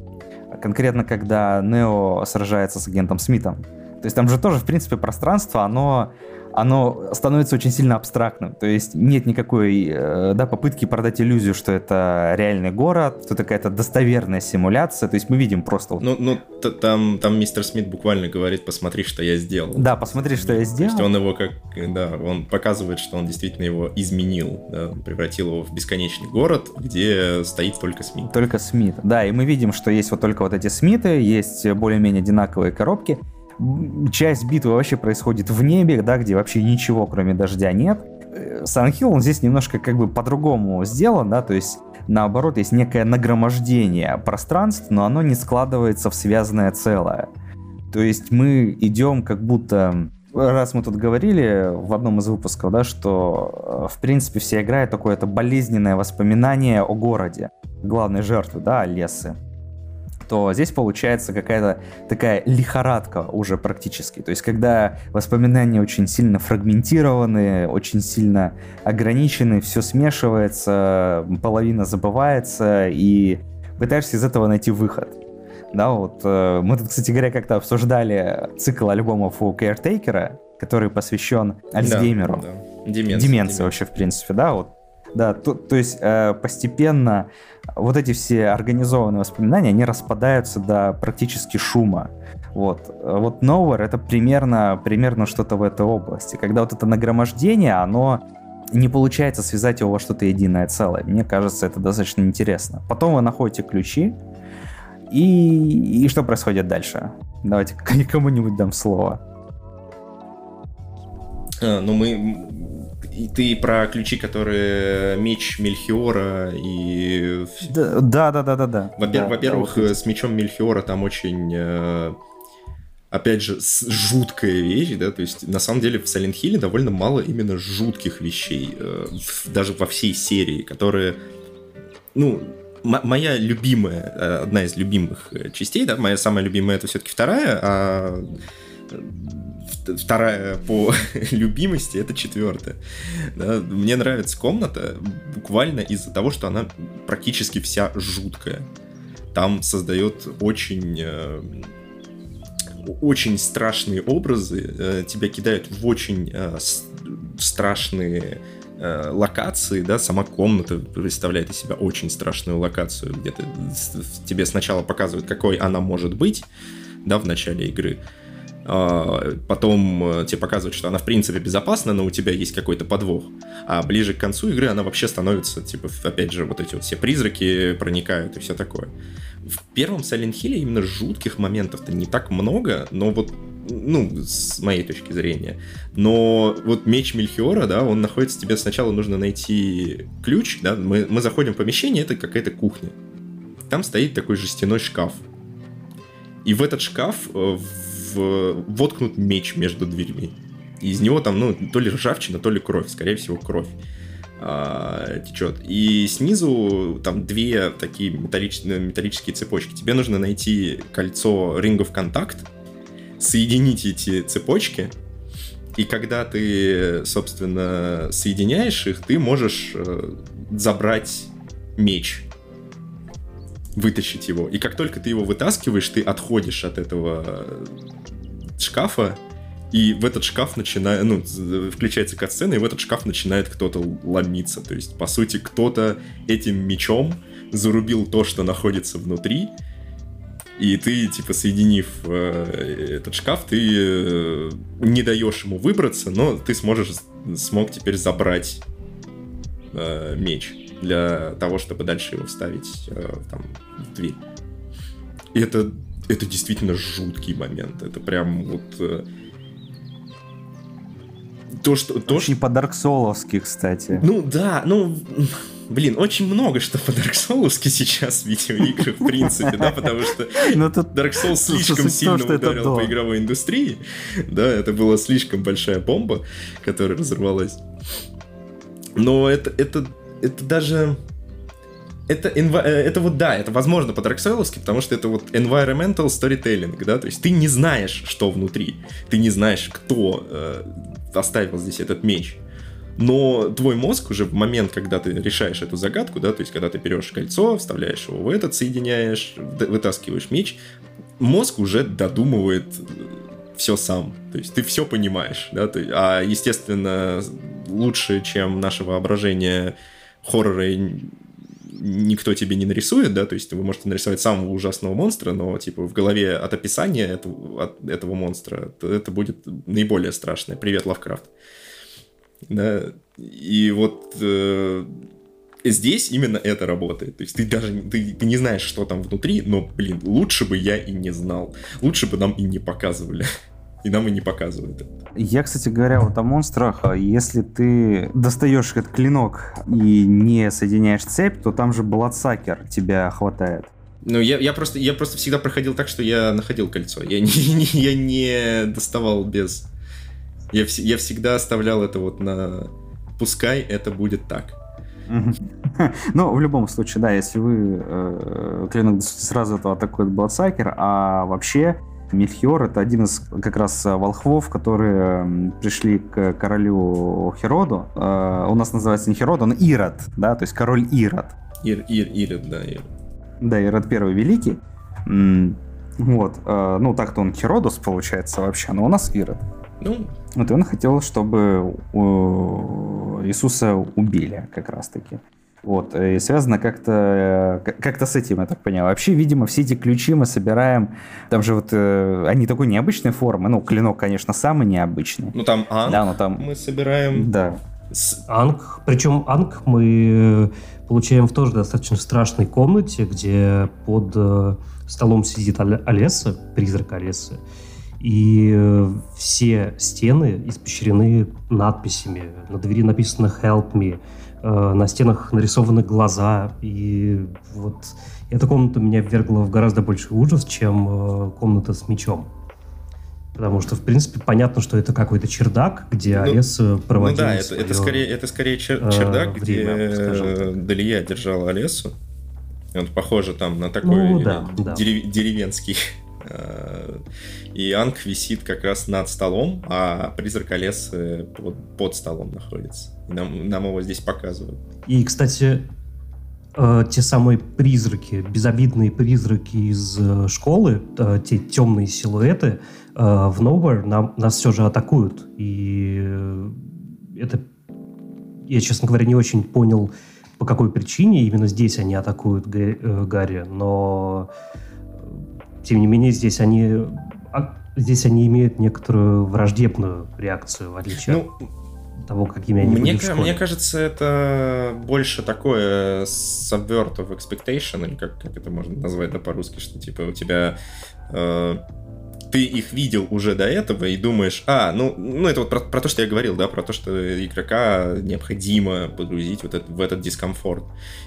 Конкретно, когда Нео сражается с агентом Смитом. То есть там же тоже, в принципе, пространство, оно, оно становится очень сильно абстрактным. То есть нет никакой да, попытки продать иллюзию, что это реальный город, что это какая-то достоверная симуляция. То есть мы видим просто... Ну, ну там, там мистер Смит буквально говорит, посмотри, что я сделал. Да, посмотри, что я сделал. То есть он его как... Да, он показывает, что он действительно его изменил, да, превратил его в бесконечный город, где стоит только Смит. Только Смит, да. И мы видим, что есть вот только вот эти Смиты, есть более-менее одинаковые коробки. Часть битвы вообще происходит в небе, да, где вообще ничего, кроме дождя, нет. Silent Hill, он здесь немножко как бы по-другому сделан, да, то есть наоборот есть некое нагромождение пространств, но оно не складывается в связанное целое. То есть мы идем как будто... Раз мы тут говорили в одном из выпусков, да, что в принципе вся игра — это такое-то болезненное воспоминание о городе, главной жертвы, да, Лессы. То здесь получается какая-то такая лихорадка уже практически. То есть когда воспоминания очень сильно фрагментированы, очень сильно ограничены, все смешивается, половина забывается, и пытаешься из этого найти выход. Да, вот мы тут, кстати говоря, как-то обсуждали цикл альбомов у Caretaker, который посвящен Альцгеймеру. Да, да. Деменции, Деменции вообще, в принципе, да, вот. Да, то, то есть э, постепенно вот эти все организованные воспоминания, они распадаются до практически шума. Вот, вот Nowhere — это примерно, примерно что-то в этой области. Когда вот это нагромождение, оно не получается связать его во что-то единое целое. Мне кажется, это достаточно интересно. Потом вы находите ключи, и, и что происходит дальше? Давайте кому-нибудь дам слово. А, ну мы... И ты про ключи, которые меч Мельхиора и... Да-да-да-да-да. Во-первых, да, во-первых да, вот с мечом Мельхиора там очень... Опять же, жуткая вещь, да, то есть на самом деле в Silent Hill довольно мало именно жутких вещей, даже во всей серии, которые... Ну, м- моя любимая, одна из любимых частей, да, моя самая любимая — это все-таки вторая, а... Вторая по любимости — это четвертая. Да, мне нравится комната буквально из-за того, что она практически вся жуткая. Там создает очень, очень страшные образы, тебя кидают в очень страшные локации, да, сама комната представляет из себя очень страшную локацию, где тебе сначала показывают, какой она может быть, да, в начале игры. потом тебе показывают, что она в принципе безопасна, но у тебя есть какой-то подвох. А ближе к концу игры она вообще становится, типа, опять же, вот эти вот все призраки проникают и все такое. В первом Silent Hill именно жутких моментов-то не так много, но вот, ну, с моей точки зрения. Но вот меч Мельхиора, да, он находится, тебе сначала нужно найти ключ, да, мы, мы заходим в помещение, это какая-то кухня. Там стоит такой жестяной шкаф. И в этот шкаф в... воткнут меч между дверьми. Из него там, ну, то ли ржавчина, то ли кровь, скорее всего, кровь а, течет. И снизу там две такие металлич... металлические цепочки. Тебе нужно найти кольцо Ring of Contact, соединить эти цепочки, и когда ты, собственно, соединяешь их, ты можешь забрать меч, вытащить его. И как только ты его вытаскиваешь, ты отходишь от этого шкафа, и в этот шкаф начинает... Ну, включается катсцена, и в этот шкаф начинает кто-то ломиться. То есть, по сути, кто-то этим мечом зарубил то, что находится внутри, и ты, типа, соединив э, этот шкаф, ты э, не даешь ему выбраться, но ты сможешь, смог теперь забрать э, меч для того, чтобы дальше его вставить э, там, в дверь. И это, это действительно жуткий момент. Это прям вот... Э, то, что... Очень то, что... по-дарксоловски, кстати. Ну да, ну... Блин, очень много что по Dark Souls-ке сейчас в видеоиграх, в принципе, да, потому что Dark Souls слишком сильно ударил по игровой индустрии, да, это была слишком большая бомба, которая разорвалась. Но это, это, это даже... Это, инва... это вот, да, это возможно по Dark Souls-ке, потому что это вот environmental storytelling, да, то есть ты не знаешь, что внутри, ты не знаешь, кто э, оставил здесь этот меч. Но твой мозг уже в момент, когда ты решаешь эту загадку, да, то есть когда ты берешь кольцо, вставляешь его в этот, соединяешь, вытаскиваешь меч, мозг уже додумывает все сам. То есть ты все понимаешь, да, ты, а естественно лучше, чем наше воображение, хорроры никто тебе не нарисует, да, то есть вы можете нарисовать самого ужасного монстра, но типа в голове от описания этого, от этого монстра это будет наиболее страшное. Привет, Лавкрафт. Да, и вот э, здесь именно это работает. То есть ты даже ты, ты не знаешь, что там внутри, но, блин, лучше бы я и не знал. Лучше бы нам и не показывали. И нам и не показывают. Я, кстати говоря, вот о монстрах. Если ты достаешь этот клинок и не соединяешь цепь, то там же Бладсакер тебя хватает. Ну, я, я, просто, я просто всегда проходил так, что я находил кольцо. Я не, я не доставал без... Я, вс- я всегда оставлял это вот на... Пускай это будет так. Ну, в любом случае, да, если вы... Э, клинок сразу этого атакует Бладсакер, а вообще Мельхиор — это один из как раз волхвов, которые пришли к королю Хероду. Э, у нас называется не Херод, он Ирод, да, то есть король Ирод. Ир, Ир, Ирод, да. Ирод. Да, Ирод Первый Великий. М- вот, э, ну, так-то он Херодос, получается, вообще, но у нас Ирод. Ну, вот он хотел, чтобы Иисуса убили как раз-таки. Вот. И связано как-то, как-то с этим, я так понял. Вообще, видимо, все эти ключи мы собираем... Там же вот они такой необычной формы. Ну, клинок, конечно, самый необычный. Ну, там анг да, но там... мы собираем. Да. С... Анг. Причем анг мы получаем в тоже достаточно страшной комнате, где под столом сидит Алеса, призрак Алесы. И все стены испещрены надписями. На двери написано «Help me», на стенах нарисованы глаза. И вот эта комната меня ввергла в гораздо больший ужас, чем комната с мечом. Потому что, в принципе, понятно, что это какой-то чердак, где ну, Олеса проводила ну да, это, это скорее, это скорее чер- чердак, время, где Далия держала Олесу. Он похоже там на такой ну, да, дерев- да. деревенский... И анг висит как раз над столом, а призрак Олесы под, под столом находится. И нам, нам его здесь показывают. И, кстати, те самые призраки, безобидные призраки из школы, те темные силуэты в Nowhere нам, нас все же атакуют. И это, я, честно говоря, не очень понял, по какой причине именно здесь они атакуют Гарри, но... Тем не менее, здесь они здесь они имеют некоторую враждебную реакцию, в отличие ну, от того, какими они мне были в школе. Мне кажется, это больше такое subvert of expectation, или как, как это можно назвать, да, по-русски, что типа у тебя... Э, ты их видел уже до этого и думаешь, а, ну, ну это вот про, про то, что я говорил, да, про то, что игрока необходимо погрузить вот это, в этот дискомфорт.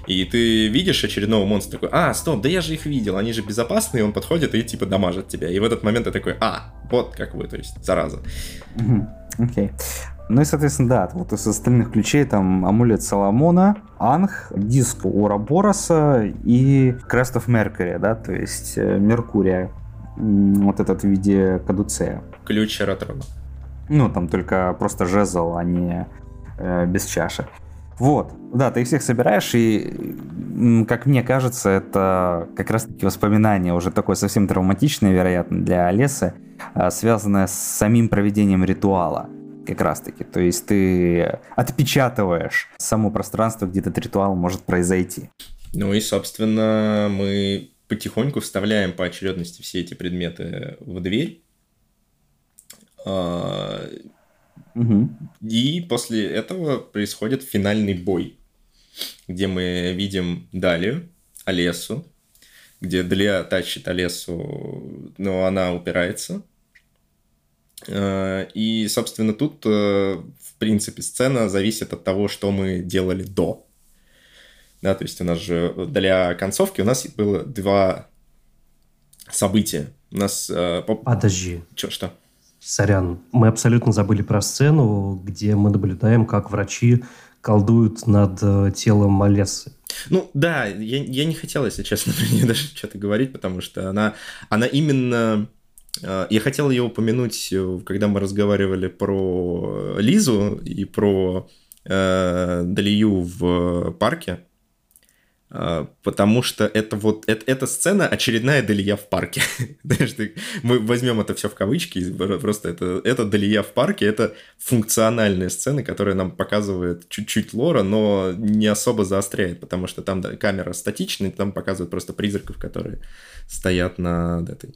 И ты видишь очередного монстра, такой, а, стоп, да я же их видел, они же безопасные, он подходит и типа дамажит тебя. И в этот момент ты такой, а, вот как вы, то есть, зараза. Окей. Okay. Ну и, соответственно, да, вот из остальных ключей там амулет Соломона, Анг, диск Урабороса и Crest of Mercury, да, то есть Меркурия. Вот этот в виде кадуцея. Ключ Эратрона. Ну, там только просто жезл, а не э, без чаши. Вот, да, ты их всех собираешь, и, как мне кажется, это как раз-таки воспоминания уже такое совсем травматичное, вероятно, для Олесы, связанное с самим проведением ритуала, как раз-таки. То есть ты отпечатываешь само пространство, где этот ритуал может произойти. Ну и, собственно, мы... потихоньку вставляем по очередности все эти предметы в дверь. Угу. И после этого происходит финальный бой, где мы видим Далию, Олесу, где Далия тащит Олесу, но она упирается. И, собственно, тут, в принципе, сцена зависит от того, что мы делали до. Да, то есть у нас же для концовки у нас было два события. У нас... Э, поп... Подожди. Чё, что? Сорян. Мы абсолютно забыли про сцену, где мы наблюдаем, как врачи колдуют над телом Олесы. Ну, да, я, я не хотел, если честно, про нее даже что-то говорить, потому что она, она именно... Э, я хотел ее упомянуть, когда мы разговаривали про Лизу и про э, Далию в парке. Потому что это вот это, эта сцена очередная Далия в парке. Мы возьмем это все в кавычки, просто это, это Далия в парке, это функциональная сцена, которая нам показывает чуть-чуть лора, но не особо заостряет, потому что там да, камера статичная, там показывают просто призраков, которые стоят над этой.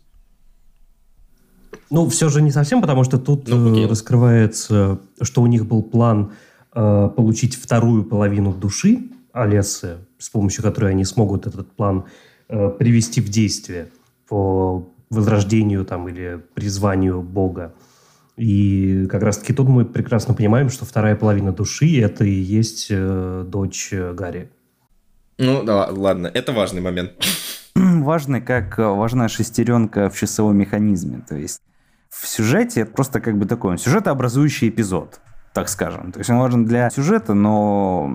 Ну, все же не совсем, потому что тут ну, раскрывается, что у них был план э, получить вторую половину души Олесы, с помощью которой они смогут этот план э, привести в действие по возрождению там, или призванию Бога. И как раз-таки тут мы прекрасно понимаем, что вторая половина души – это и есть э, дочь Гарри. Ну да, ладно, это важный момент. Важный, как важная шестеренка в часовом механизме. То есть в сюжете это просто как бы такой сюжетообразующий эпизод, так скажем. То есть он важен для сюжета, но...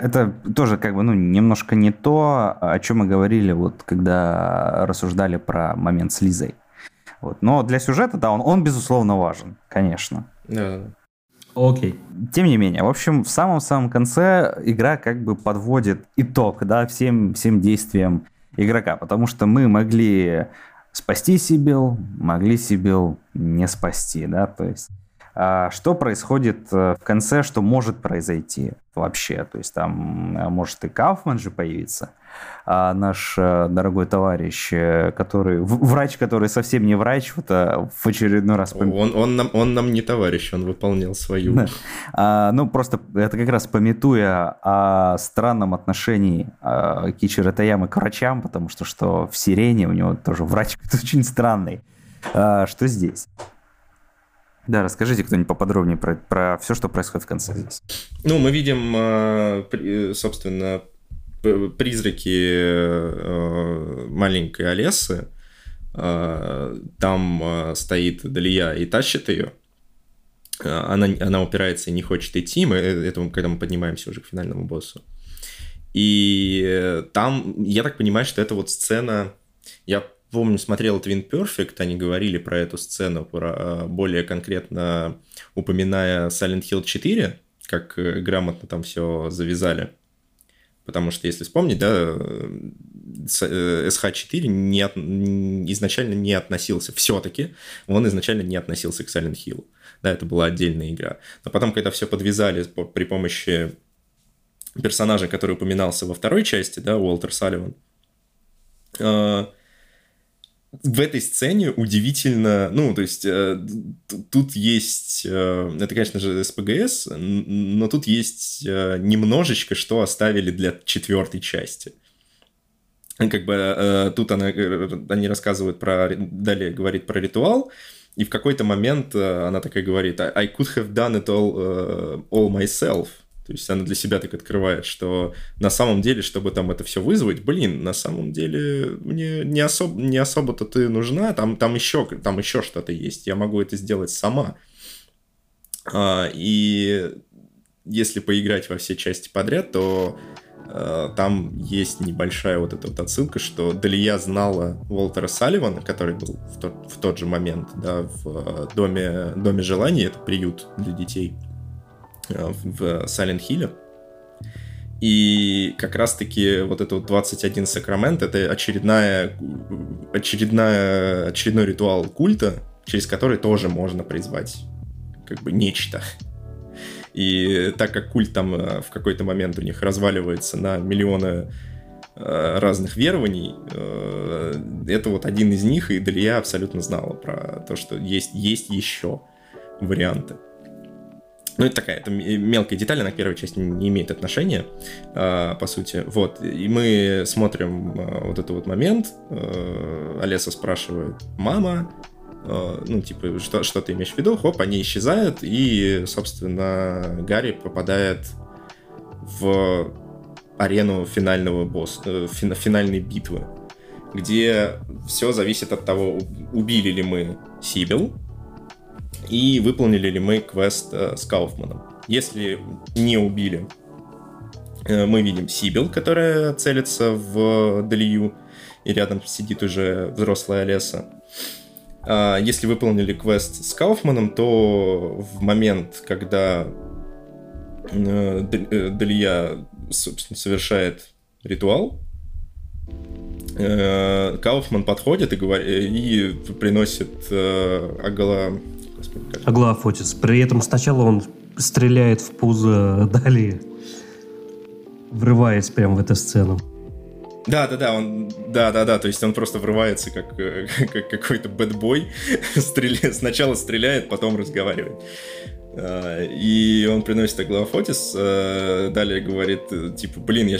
Это тоже как бы ну, немножко не то, о чем мы говорили, вот, когда рассуждали про момент с Лизой. Вот. Но для сюжета, да, он, он безусловно важен, конечно. Окей. Okay. Тем не менее, в общем, в самом-самом конце игра как бы подводит итог, да, всем, всем действиям игрока. Потому что мы могли спасти Сибил, могли Сибил не спасти, да, то есть... Что происходит в конце, что может произойти вообще? То есть там может и Кауфман же появиться, а наш дорогой товарищ, который врач, который совсем не врач, вот, а в очередной раз... Пом... Он, он, нам, он нам не товарищ, он выполнял свою... Да. А, ну, просто это как раз памятуя о странном отношении Кичиро Тоямы к врачам, потому что, что в «Сирене» у него тоже врач очень странный. А, что здесь? Да, расскажите кто-нибудь поподробнее про, про все, что происходит в конце. Ну, мы видим, собственно, призраки маленькой Олесы. Там стоит Далия и тащит ее. Она, она упирается и не хочет идти. Мы, это когда мы поднимаемся уже к финальному боссу. И там, я так понимаю, что это вот сцена... Я помню, смотрел Twin Perfect, они говорили про эту сцену, про, более конкретно упоминая Silent Hill четыре, как грамотно там все завязали. Потому что, если вспомнить, да, эс ха четыре не от, изначально не относился, все-таки он изначально не относился к Silent Hill. Да, это была отдельная игра. Но потом, когда все подвязали при помощи персонажа, который упоминался во второй части, да, Уолтер Салливан, в этой сцене удивительно... Ну, то есть, э, тут есть... Э, это, конечно же, СПГС, но тут есть э, немножечко, что оставили для четвертой части. Как бы э, тут она, они рассказывают про... Далее говорит про ритуал, и в какой-то момент э, она такая говорит «I could have done it all, uh, all myself». То есть она для себя так открывает, что на самом деле, чтобы там это все вызвать, блин, на самом деле мне не, особ... не особо-то ты нужна, там, там, еще, там еще что-то есть, я могу это сделать сама. А, и если поиграть во все части подряд, то а, там есть небольшая вот эта вот отсылка, что Далия знала Уолтера Салливана, который был в тот, в тот же момент, да, в доме, доме желаний, это приют для детей в Сайлент-Хилле. И как раз-таки вот это вот двадцать один Сакрамент — это очередная, очередная, очередной ритуал культа, через который тоже можно призвать как бы нечто. И так как культ там в какой-то момент у них разваливается на миллионы разных верований, это вот один из них, и Далия абсолютно знала про то, что есть, есть еще варианты. Ну, это такая это мелкая деталь, она к первой части не имеет отношения, по сути. Вот, и мы смотрим вот этот вот момент. Олеса спрашивает: «Мама, ну, типа, что, что ты имеешь в виду?» Хоп, они исчезают, и, собственно, Гарри попадает в арену финального босса, финальной битвы, где все зависит от того, убили ли мы Сибил, и выполнили ли мы квест э, с Кауфманом. Если не убили, э, мы видим Сибил, которая целится в Далию, и рядом сидит уже взрослая Олеса. А если выполнили квест с Кауфманом, то в момент, когда э, Далия, собственно, совершает ритуал, э, Кауфман подходит и, говор... и приносит э, огола... Аглоафотис. При этом сначала он стреляет в пузо Далии, врываясь прямо в эту сцену. Да, да, да, он, да, да, да, то есть он просто врывается как, как какой-то бэтбой, стреляет, сначала стреляет, потом разговаривает. И он приносит Аглоафотис, Далия говорит, типа, блин, я,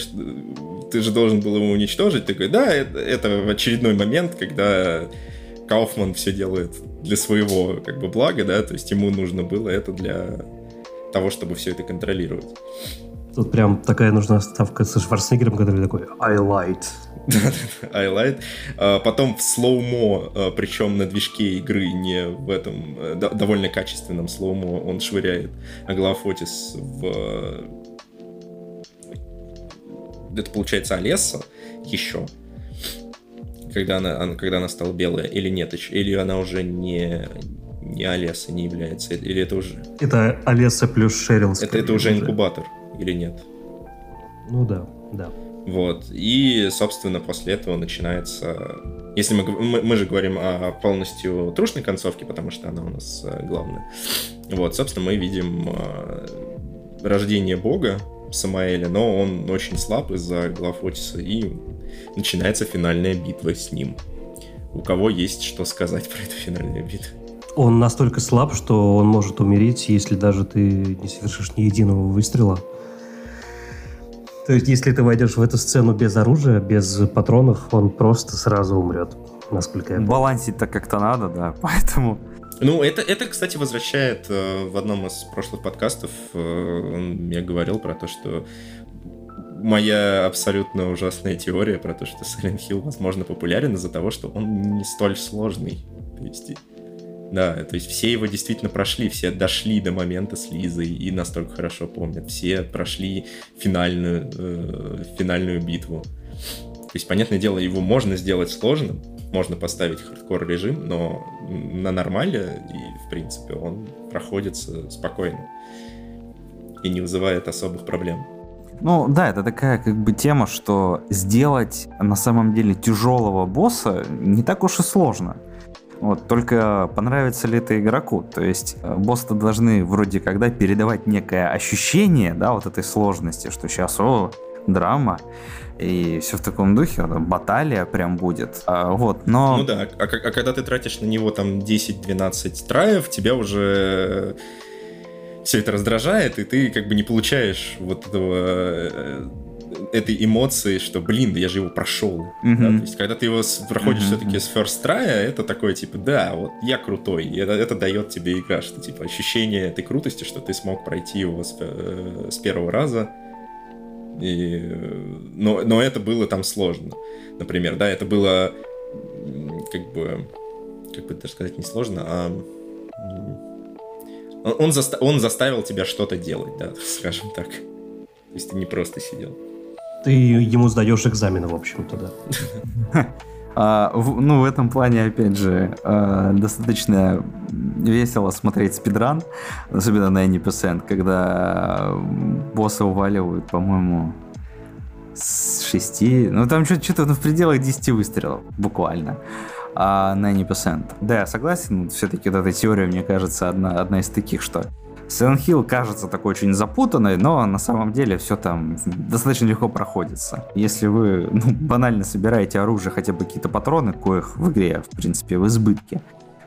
ты же должен был его уничтожить. Ты такой, да, это, это в очередной момент, когда Кауфман все делает для своего как бы блага, да, то есть ему нужно было это для того, чтобы все это контролировать. Тут прям такая нужна ставка со Шварценеггером, который такой «I lied». «I lied». А потом в слоумо, причем на движке игры, не в этом да, довольно качественном слоумо, он швыряет Аглоафотис в... Это получается Олеса еще. Когда она, она, когда она стала белая, или нет, или она уже не, не Олеса не является, или это уже... Это Олеса плюс Шерил. Это, это уже инкубатор, или нет? Ну да, да. Вот, и, собственно, после этого начинается... Если мы, мы, мы же говорим о полностью трушной концовке, потому что она у нас главная. Вот, собственно, мы видим рождение бога Самаэля, но он очень слаб из-за Аглоафотиса, и начинается финальная битва с ним. У кого есть что сказать про эту финальную битву? Он настолько слаб, что он может умереть, если даже ты не совершишь ни единого выстрела. То есть, если ты войдешь в эту сцену без оружия, без патронов, он просто сразу умрет, насколько я понимаю. Балансить-то как-то надо, да, поэтому... Ну, это, это, кстати, возвращает в одном из прошлых подкастов, я говорил про то, что моя абсолютно ужасная теория про то, что Silent Hill, возможно, популярен из-за того, что он не столь сложный. То есть, да, то есть все его действительно прошли, все дошли до момента с Лизой и настолько хорошо помнят. Все прошли финальную, э, финальную битву. То есть, понятное дело, его можно сделать сложным, можно поставить хардкор режим, но на нормале и, в принципе, он проходится спокойно и не вызывает особых проблем. Ну да, это такая как бы тема, что сделать на самом деле тяжелого босса не так уж и сложно. Вот, только понравится ли это игроку. То есть боссы-то должны вроде как да, передавать некое ощущение, да, вот этой сложности, что сейчас, о, драма. и все в таком духе, баталия прям будет. А, вот, но... Ну да, а, а, а когда ты тратишь на него там десять-двенадцать траев, тебя уже все это раздражает, и ты как бы не получаешь вот этого... этой эмоции, что, блин, да я же его прошел. Mm-hmm. Да? То есть, когда ты его проходишь mm-hmm. все-таки с first try, это такое, типа, да, вот я крутой. И это, это дает тебе игра, что, типа, ощущение этой крутости, что ты смог пройти его с, э, с первого раза. И, но, но это было там сложно. Например, да, это было как бы, как бы даже сказать, не сложно, а он, заста- он заставил тебя что-то делать, да, скажем так. То есть ты не просто сидел. Ты ему сдаешь экзамены, в общем-то, да. Ну, в этом плане, опять же, достаточно весело смотреть спидран, особенно на Any%, когда босса уваливают, по-моему, с шести... Ну, там что-то в пределах десяти выстрелов, буквально, на Any%. Да, я согласен, все-таки вот эта теория, мне кажется, одна, одна из таких, что... Silent Hill кажется такой очень запутанной, но на самом деле все там достаточно легко проходится. Если вы ну, банально собираете оружие, хотя бы какие-то патроны, коих в игре, в принципе, в избытке,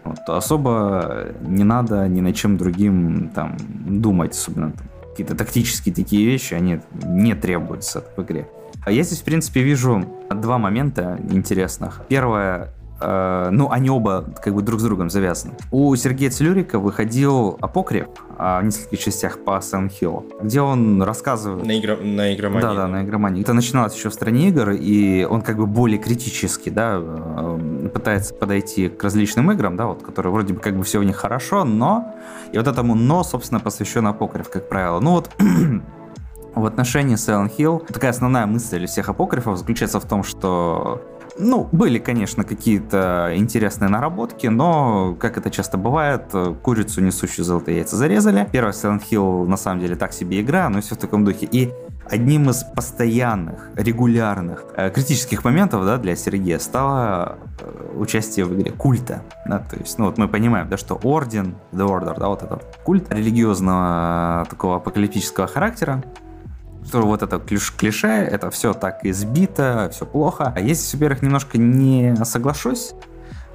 вот, то особо не надо ни на чем другим там думать, особенно там, какие-то тактические такие вещи, они не требуются в игре. А я здесь, в принципе, вижу два момента интересных. Первое, ну, они оба как бы друг с другом завязаны. У Сергея Целюрика выходил апокриф в нескольких частях по Silent Hill, где он рассказывает... На, игро... на игромании. Да-да, на игромании. Это начиналось еще в стране игр, и он как бы более критически, да, пытается подойти к различным играм, да, вот, которые вроде бы как бы все в них хорошо, но... И вот этому «но», собственно, посвящен апокриф, как правило. Ну вот... в отношении Silent Hill такая основная мысль всех апокрифов заключается в том, что... Ну, были, конечно, какие-то интересные наработки, но, как это часто бывает, курицу, несущую золотые яйца, зарезали. Первый Silent Hill, на самом деле, так себе игра, но все в таком духе. И одним из постоянных, регулярных, э, критических моментов, да, для Сергея стало участие в игре культа. Да, то есть, ну, вот мы понимаем, да, что Орден, The Order, да, вот этот культ религиозного такого апокалиптического характера, что вот это клише, это все так избито, все плохо. А я здесь, во-первых, немножко не соглашусь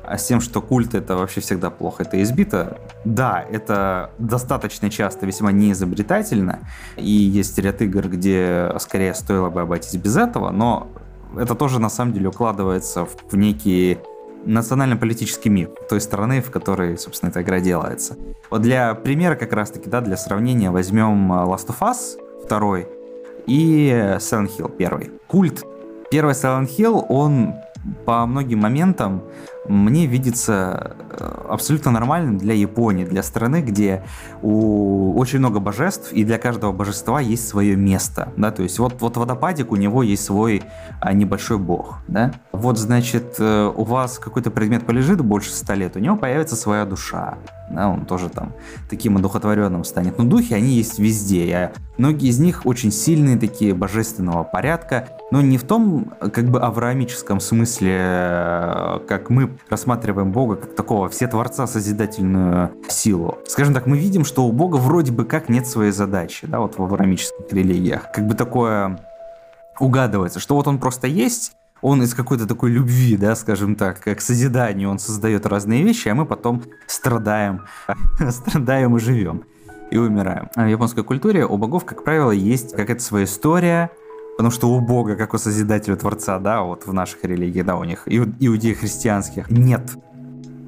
с тем, что культ это вообще всегда плохо, это избито. Да, это достаточно часто весьма неизобретательно, и есть ряд игр, где скорее стоило бы обойтись без этого, но это тоже на самом деле укладывается в некие... национально-политический миф той страны, в которой, собственно, эта игра делается. Вот для примера как раз-таки, да, для сравнения возьмем Last of Us второй и Silent Hill первый. Культ. Первый Silent Hill, он по многим моментам мне видится абсолютно нормальным для Японии, для страны, где у очень много божеств, и для каждого божества есть свое место, да, то есть вот, вот водопадик, у него есть свой небольшой бог, да, вот, значит, у вас какой-то предмет полежит больше ста лет, у него появится своя душа, да, он тоже там таким одухотворенным станет, но духи, они есть везде, и многие из них очень сильные такие, божественного порядка, но не в том, как бы, авраамическом смысле, как мы рассматриваем Бога как такого всетворца, созидательную силу. Скажем так, мы видим, что у Бога вроде бы как нет своей задачи, да, вот в авраамических религиях. Как бы такое угадывается, что вот он просто есть, он из какой-то такой любви, да, скажем так, к созиданию, он создает разные вещи, а мы потом страдаем, страдаем и живем, и умираем. В японской культуре у богов, как правило, есть какая-то своя история, потому что у Бога, как у Созидателя Творца, да, вот в наших религиях, да, у них, иудеи-христианских, нет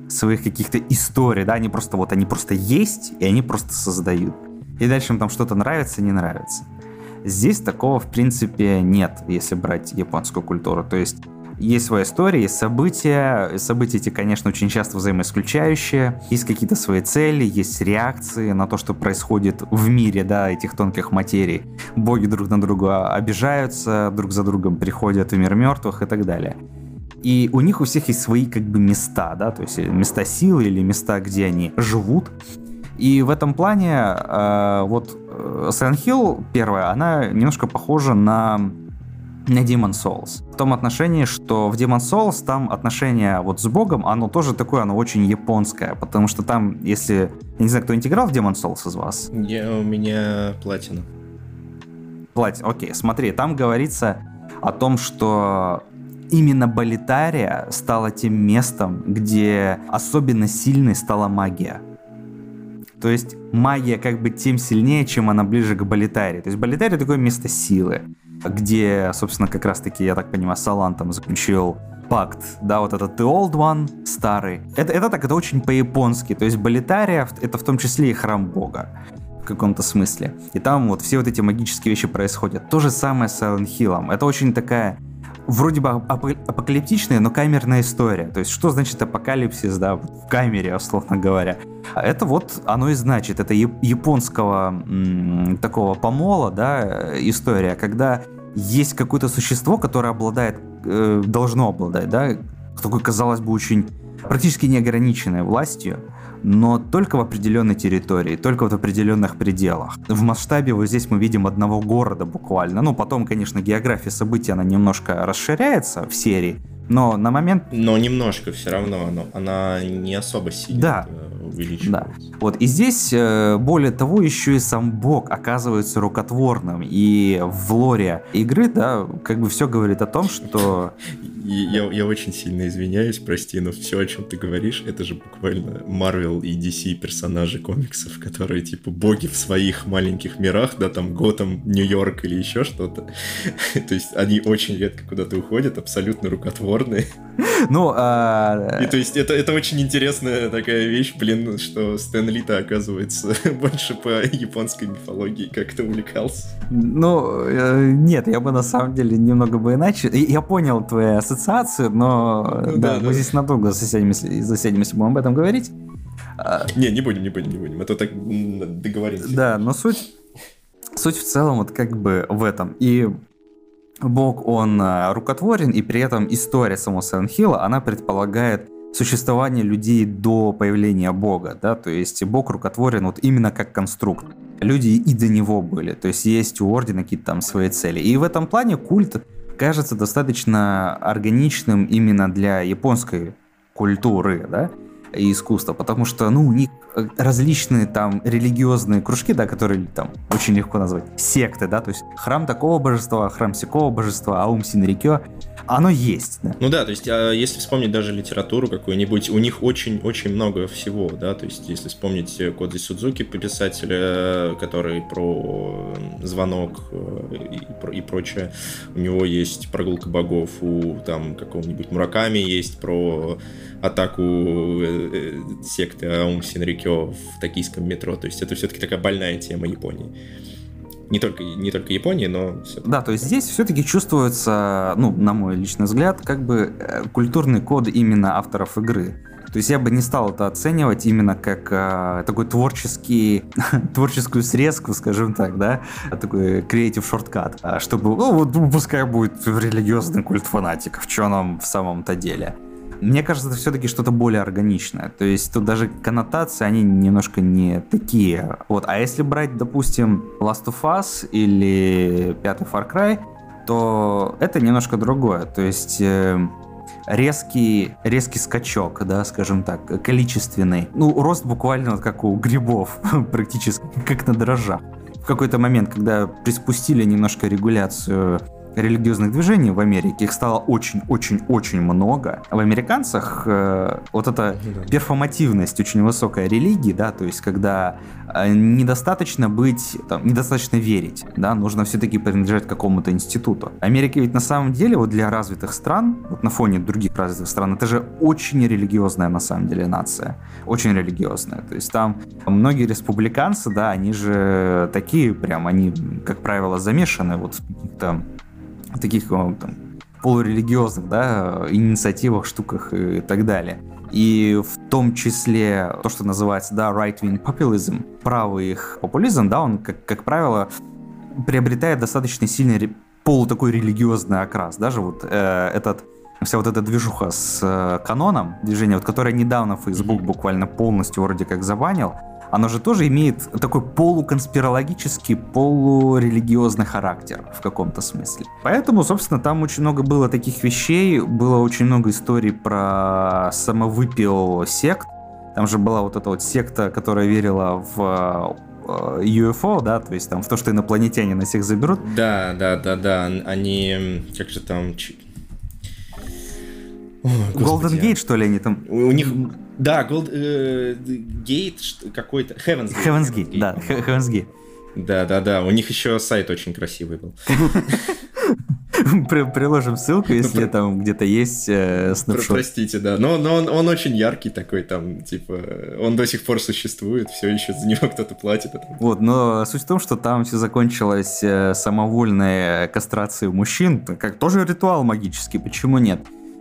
своих каких-то историй, да, они просто вот, они просто есть, и они просто создают. И дальше им там что-то нравится, не нравится. Здесь такого, в принципе, нет, если брать японскую культуру, то есть есть своя история, есть события, события эти, конечно, очень часто взаимоисключающие, есть какие-то свои цели, есть реакции на то, что происходит в мире, да, этих тонких материй. Боги друг на друга обижаются, друг за другом приходят в мир мертвых и так далее. И у них у всех есть свои, как бы, места, да, то есть места силы или места, где они живут. И в этом плане э, вот Silent Hill первая, она немножко похожа на... на Demon's Souls. В том отношении, что в Demon's Souls там отношение вот с Богом, оно тоже такое, оно очень японское, потому что там, если... Я не знаю, кто-нибудь играл в Demon's Souls из вас? Я, у меня платина. Платина, окей, смотри, там говорится о том, что именно Болитария стала тем местом, где особенно сильной стала магия. То есть магия как бы тем сильнее, чем она ближе к Болитарии. То есть Болитария такое место силы, где, собственно, как раз-таки, я так понимаю, Салан там заключил пакт, да, вот этот The Old One, старый. Это, это так, это очень по-японски. То есть Болитария — это в том числе и храм бога в каком-то смысле. И там вот все вот эти магические вещи происходят. То же самое с Silent Hill. Это очень такая вроде бы апокалиптичная, но камерная история. То есть что значит апокалипсис, да, в камере, условно говоря. Это вот оно и значит. Это японского м- такого помола, да, история, когда есть какое-то существо, которое обладает, э, должно обладать, да, такой, казалось бы, очень практически неограниченной властью, но только в определенной территории, только вот в определенных пределах. В масштабе вот здесь мы видим одного города буквально. Ну, потом, конечно, география событий, она немножко расширяется в серии, но на момент... Но немножко все равно, но она не особо сильно да. увеличивается. Да. Вот, и здесь, более того, еще и сам бог оказывается рукотворным, и в лоре игры, да, как бы все говорит о том, что... Я, я очень сильно извиняюсь, прости, но все, о чем ты говоришь, это же буквально Marvel и ди си персонажи комиксов, которые типа боги в своих маленьких мирах, да, там Готэм, Нью-Йорк или еще что-то. То есть они очень редко куда-то уходят, абсолютно рукотворные. Ну, а... И то есть это, это очень интересная такая вещь, блин, что Стэн Ли-то, оказывается, больше по японской мифологии как-то увлекался. Ну, нет, я бы на самом деле немного бы иначе... Я понял твои ассоциации, ассоциацию, но ну, да, да, мы да. здесь надолго засядемся, будем об этом говорить. Не, не будем, не будем, не будем, а то так договоримся. Да, но суть, суть в целом вот как бы в этом. И бог, он рукотворен, и при этом история самого Silent Hill, она предполагает существование людей до появления бога, да, то есть бог рукотворен вот именно как конструкт. Люди и до него были, то есть есть у ордена какие-то там свои цели. И в этом плане культ кажется достаточно органичным именно для японской культуры, да, и искусства, потому что, ну, у них различные там религиозные кружки, да, которые там очень легко назвать секты, да, то есть храм такого божества, храм сякого божества, аум синрикё, оно есть, да. Ну да, то есть если вспомнить даже литературу какую-нибудь, у них очень-очень много всего, да, то есть если вспомнить Кодзи Судзуки, писателя, который про звонок и, и прочее, у него есть прогулка богов, у там какого-нибудь Мураками есть про атаку секты аум синрикё в токийском метро. То есть это все-таки такая больная тема Японии. Не только, не только Японии, но... Все-таки. Да, то есть здесь все-таки чувствуется, ну, на мой личный взгляд, как бы культурный код именно авторов игры. То есть я бы не стал это оценивать именно как а, такой творческий, творческую срезку, скажем так, да, такой creative shortcut, а, чтобы, ну, вот пускай будет религиозный культ фанатиков, что нам в самом-то деле. Мне кажется, это все-таки что-то более органичное. То есть тут даже коннотации, они немножко не такие. Вот. А если брать, допустим, Last of Us или пятый Far Cry, то это немножко другое. То есть э, резкий, резкий скачок, да, скажем так, количественный. Ну, рост буквально вот как у грибов, практически, как на дрожжах. В какой-то момент, когда приспустили немножко регуляцию религиозных движений в Америке, их стало очень-очень-очень много. В американцах э, вот эта перформативность очень высокая религии, да, то есть когда э, недостаточно быть, там, недостаточно верить, да, нужно все-таки принадлежать к какому-то институту. Америка ведь на самом деле вот для развитых стран, вот на фоне других развитых стран, это же очень религиозная на самом деле нация, очень религиозная, то есть там многие республиканцы, да, они же такие прям, они, как правило, замешаны вот в каких-то таких там полурелигиозных, да, инициативах, штуках и так далее. И в том числе то, что называется, да, right-wing populism, правый их популизм, да, он, как, как правило, приобретает достаточно сильный полу такой религиозный окрас. Даже вот э, этот, вся вот эта движуха с э, каноном, движение, вот, которое недавно Facebook буквально полностью вроде как забанил, оно же тоже имеет такой полуконспирологический, полурелигиозный характер в каком-то смысле. Поэтому, собственно, там очень много было таких вещей, было очень много историй про самовыпил сект. Там же была вот эта вот секта, которая верила в ю эф о, да, то есть там в то, что инопланетяне на всех заберут. Да, да, да, да, они как же там... Голден Гейт, что ли, они там? У них... Да, Гейт какой-то... Heaven's Gate. Heaven's Gate, да, Heaven's Gate. Да-да-да, у них еще сайт очень красивый был. Приложим ссылку, если там где-то есть снапшот. Простите, да, но он очень яркий такой, там, типа, он до сих пор существует, все еще за него кто-то платит. Вот, но суть в том, что там все закончилось самовольной кастрацией мужчин, как тоже ритуал магический, почему нет?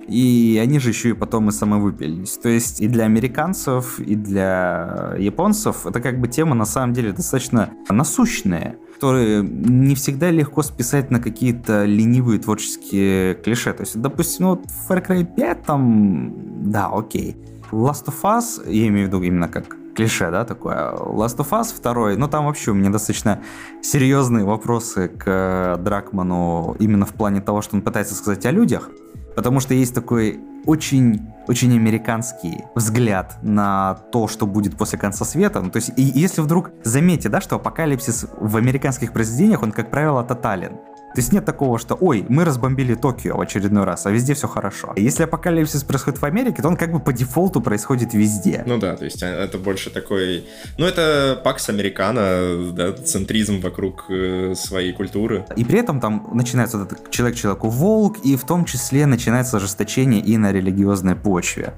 И они же еще и потом и самовыпилились. То есть и для американцев, и для японцев это как бы тема на самом деле достаточно насущная, которые не всегда легко списать на какие-то ленивые творческие клише. То есть, допустим, ну, вот Far Cry пять там, да, окей. Last of Us, я имею в виду именно как клише, да, такое. Last of Us второй, ну, там вообще у меня достаточно серьезные вопросы к Дракману именно в плане того, что он пытается сказать о людях. Потому что есть такой очень-очень американский взгляд на то, что будет после конца света. Ну, то есть, и, если вдруг заметите, да, что апокалипсис в американских произведениях, он, как правило, тотален. То есть нет такого, что «Ой, мы разбомбили Токио в очередной раз, а везде все хорошо». Если апокалипсис происходит в Америке, то он как бы по дефолту происходит везде. Ну да, то есть это больше такой... Ну это пакс американо, да, центризм вокруг э, своей культуры. И при этом там начинается вот этот «человек-человеку волк», и в том числе начинается ожесточение и на религиозной почве.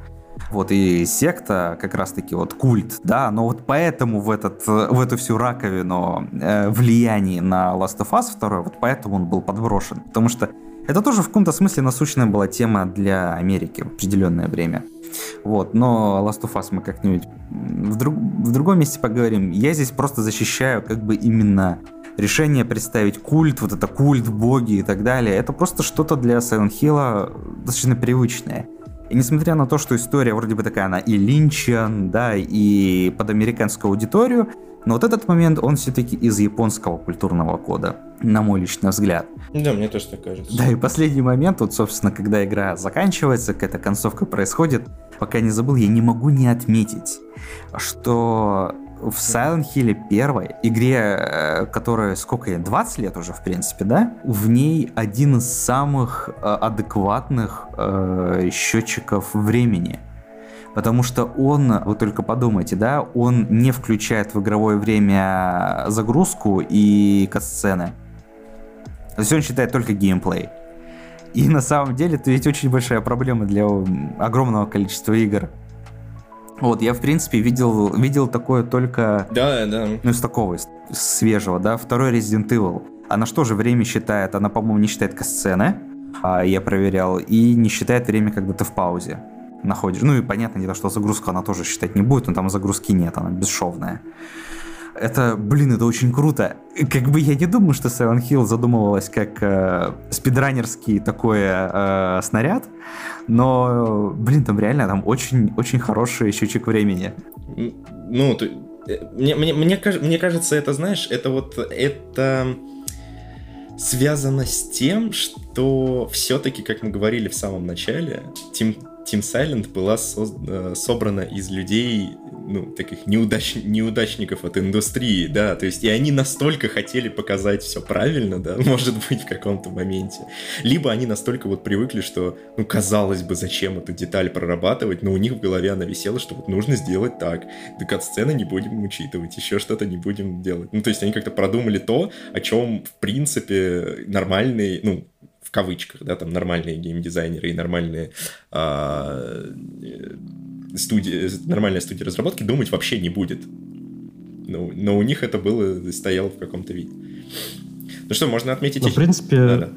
Вот и секта, как раз-таки вот культ, да, но вот поэтому в, этот, в эту всю раковину э, влияний на Last of Us два, вот поэтому он был подброшен, потому что это тоже в каком-то смысле насущная была тема для Америки в определенное время. Вот, но Last of Us мы как-нибудь в, друг, в другом месте поговорим. Я здесь просто защищаю как бы именно решение представить культ, вот это культ, боги и так далее. Это просто что-то для Silent Hill достаточно привычное. И несмотря на то, что история вроде бы такая, она и линчан, да, и под американскую аудиторию, но вот этот момент, он все-таки из японского культурного кода, на мой личный взгляд. Да, мне тоже так кажется. Да, и последний момент, вот, собственно, когда игра заканчивается, какая-то концовка происходит, пока не забыл, я не могу не отметить, что в Silent Hill первой игре, которая, сколько ей, двадцать лет уже, в принципе, да? В ней один из самых адекватных э, счетчиков времени. Потому что он, вы только подумайте, да, он не включает в игровое время загрузку и катсцены. То есть он считает только геймплей. И на самом деле это ведь очень большая проблема для огромного количества игр. Вот, я, в принципе, видел, видел такое только... Да, да. Ну, из такого, из свежего, да. Второй Resident Evil. Она что же время считает? Она, по-моему, не считает катсцены, а я проверял, и не считает время, когда ты в паузе находишь. Ну, и понятно, не то, что загрузку она тоже считать не будет, но там загрузки нет, она бесшовная. Это, блин, это очень круто. Как бы я не думаю, что Silent Hill задумывалась как э, спидранерский такой э, снаряд, но, блин, там реально там очень-очень хороший счетчик времени. Ну, ты, мне, мне, мне, мне кажется, это, знаешь, это вот, это связано с тем, что все-таки, как мы говорили в самом начале, Team, Team Silent была со, собрана из людей, ну, таких неудач, неудачников от индустрии, да, то есть и они настолько хотели показать все правильно, да, может быть, в каком-то моменте, либо они настолько вот привыкли, что, ну, казалось бы, зачем эту деталь прорабатывать, но у них в голове она висела, что вот нужно сделать так, да, катсцены не будем учитывать, еще что-то не будем делать, ну, то есть они как-то продумали то, о чем, в принципе, нормальный, ну, в кавычках, да, там нормальные геймдизайнеры и нормальные а, студии, нормальная студия разработки думать вообще не будет. Но, но у них это было, стояло в каком-то виде. Ну что, можно отметить... Ну, в принципе, да,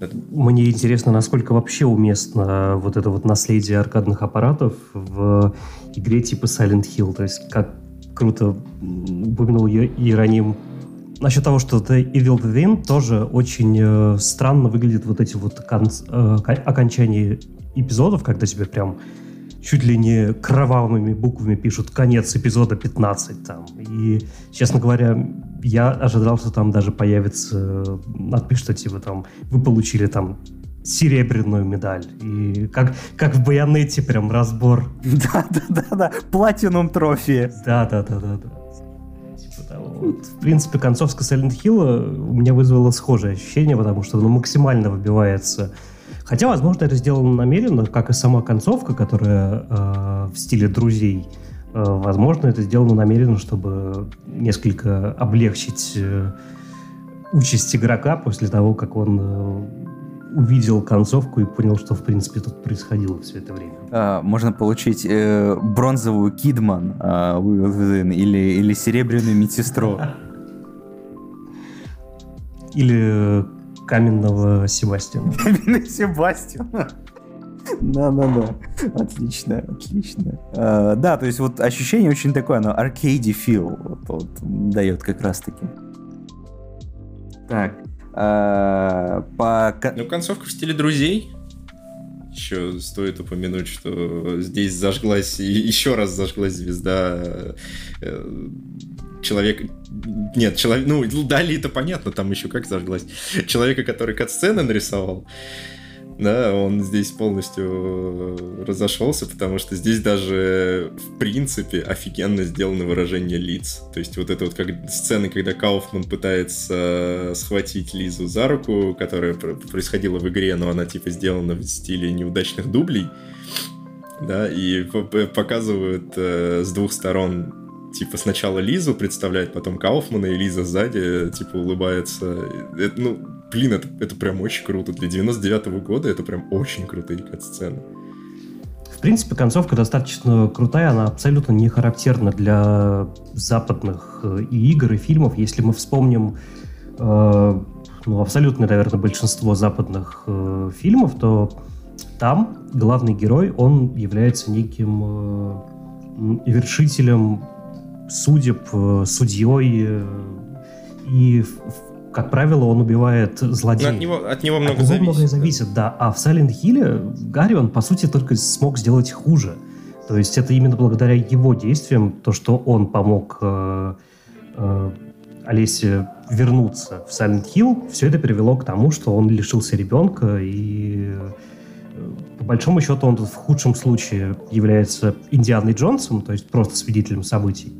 да. Мне интересно, насколько вообще уместно вот это вот наследие аркадных аппаратов в игре типа Silent Hill. То есть, как круто упомянул Иероним, насчет того, что The Evil Within тоже очень э, странно выглядят вот эти вот конц, э, окончания эпизодов, когда тебе прям чуть ли не кровавыми буквами пишут «конец эпизода пятнадцать». Там. И, честно говоря, я ожидал, что там даже появится э, надпись, что типа там «вы получили там серебряную медаль». И как, как в Байонете прям разбор. Да-да-да, платинум трофи. Да-да-да-да. Типа того. в принципе, концовка Silent Hill у меня вызвала схожее ощущение, потому что оно максимально выбивается. Хотя, возможно, это сделано намеренно, как и сама концовка, которая э, в стиле «Друзей». Э, возможно, это сделано намеренно, чтобы несколько облегчить э, участь игрока после того, как он э, увидел концовку и понял, что, в принципе, тут происходило все это время. А, можно получить э, бронзовую Кидман э, или, или серебряную медсестру. Или... Каменного Себастьяна. Каменный Себастьян. Да-да-да. Отлично, отлично. А, да, то есть вот ощущение очень такое, оно аркейди фил вот, вот, дает как раз-таки. Так. А, по... Ну, концовка в стиле «Друзей». Еще стоит упомянуть, что здесь зажглась, и еще раз зажглась звезда... Человек... Нет, человек... Ну, Дали-то понятно, там еще как зажглась. Человека, который кат-сцены нарисовал, да, он здесь полностью разошелся, потому что здесь даже, в принципе, офигенно сделано выражение лиц. То есть вот это вот как сцены, когда Кауфман пытается схватить Лизу за руку, которая происходила в игре, но она типа сделана в стиле неудачных дублей, да, и показывают э, с двух сторон... Типа сначала Лизу представляет, потом Кауфмана, и Лиза сзади, типа, улыбается. Это, ну, блин, это, это прям очень круто. Для девяносто девятого года это прям очень крутые кат-сцены. В принципе, концовка достаточно крутая, она абсолютно не характерна для западных и игр, и фильмов. Если мы вспомним э, ну, абсолютное, наверное, большинство западных э, фильмов, то там главный герой, он является неким э, вершителем судеб, судьей, и, как правило, он убивает злодея. От него, от него много от него зависит. Многое зависит, да. А в Silent Hill Гарри, он, по сути, только смог сделать хуже. То есть это именно благодаря его действиям, то, что он помог э, э, Олесе вернуться в Silent Hill, все это привело к тому, что он лишился ребенка, и по большому счету он в худшем случае является Индианой Джонсом, то есть просто свидетелем событий.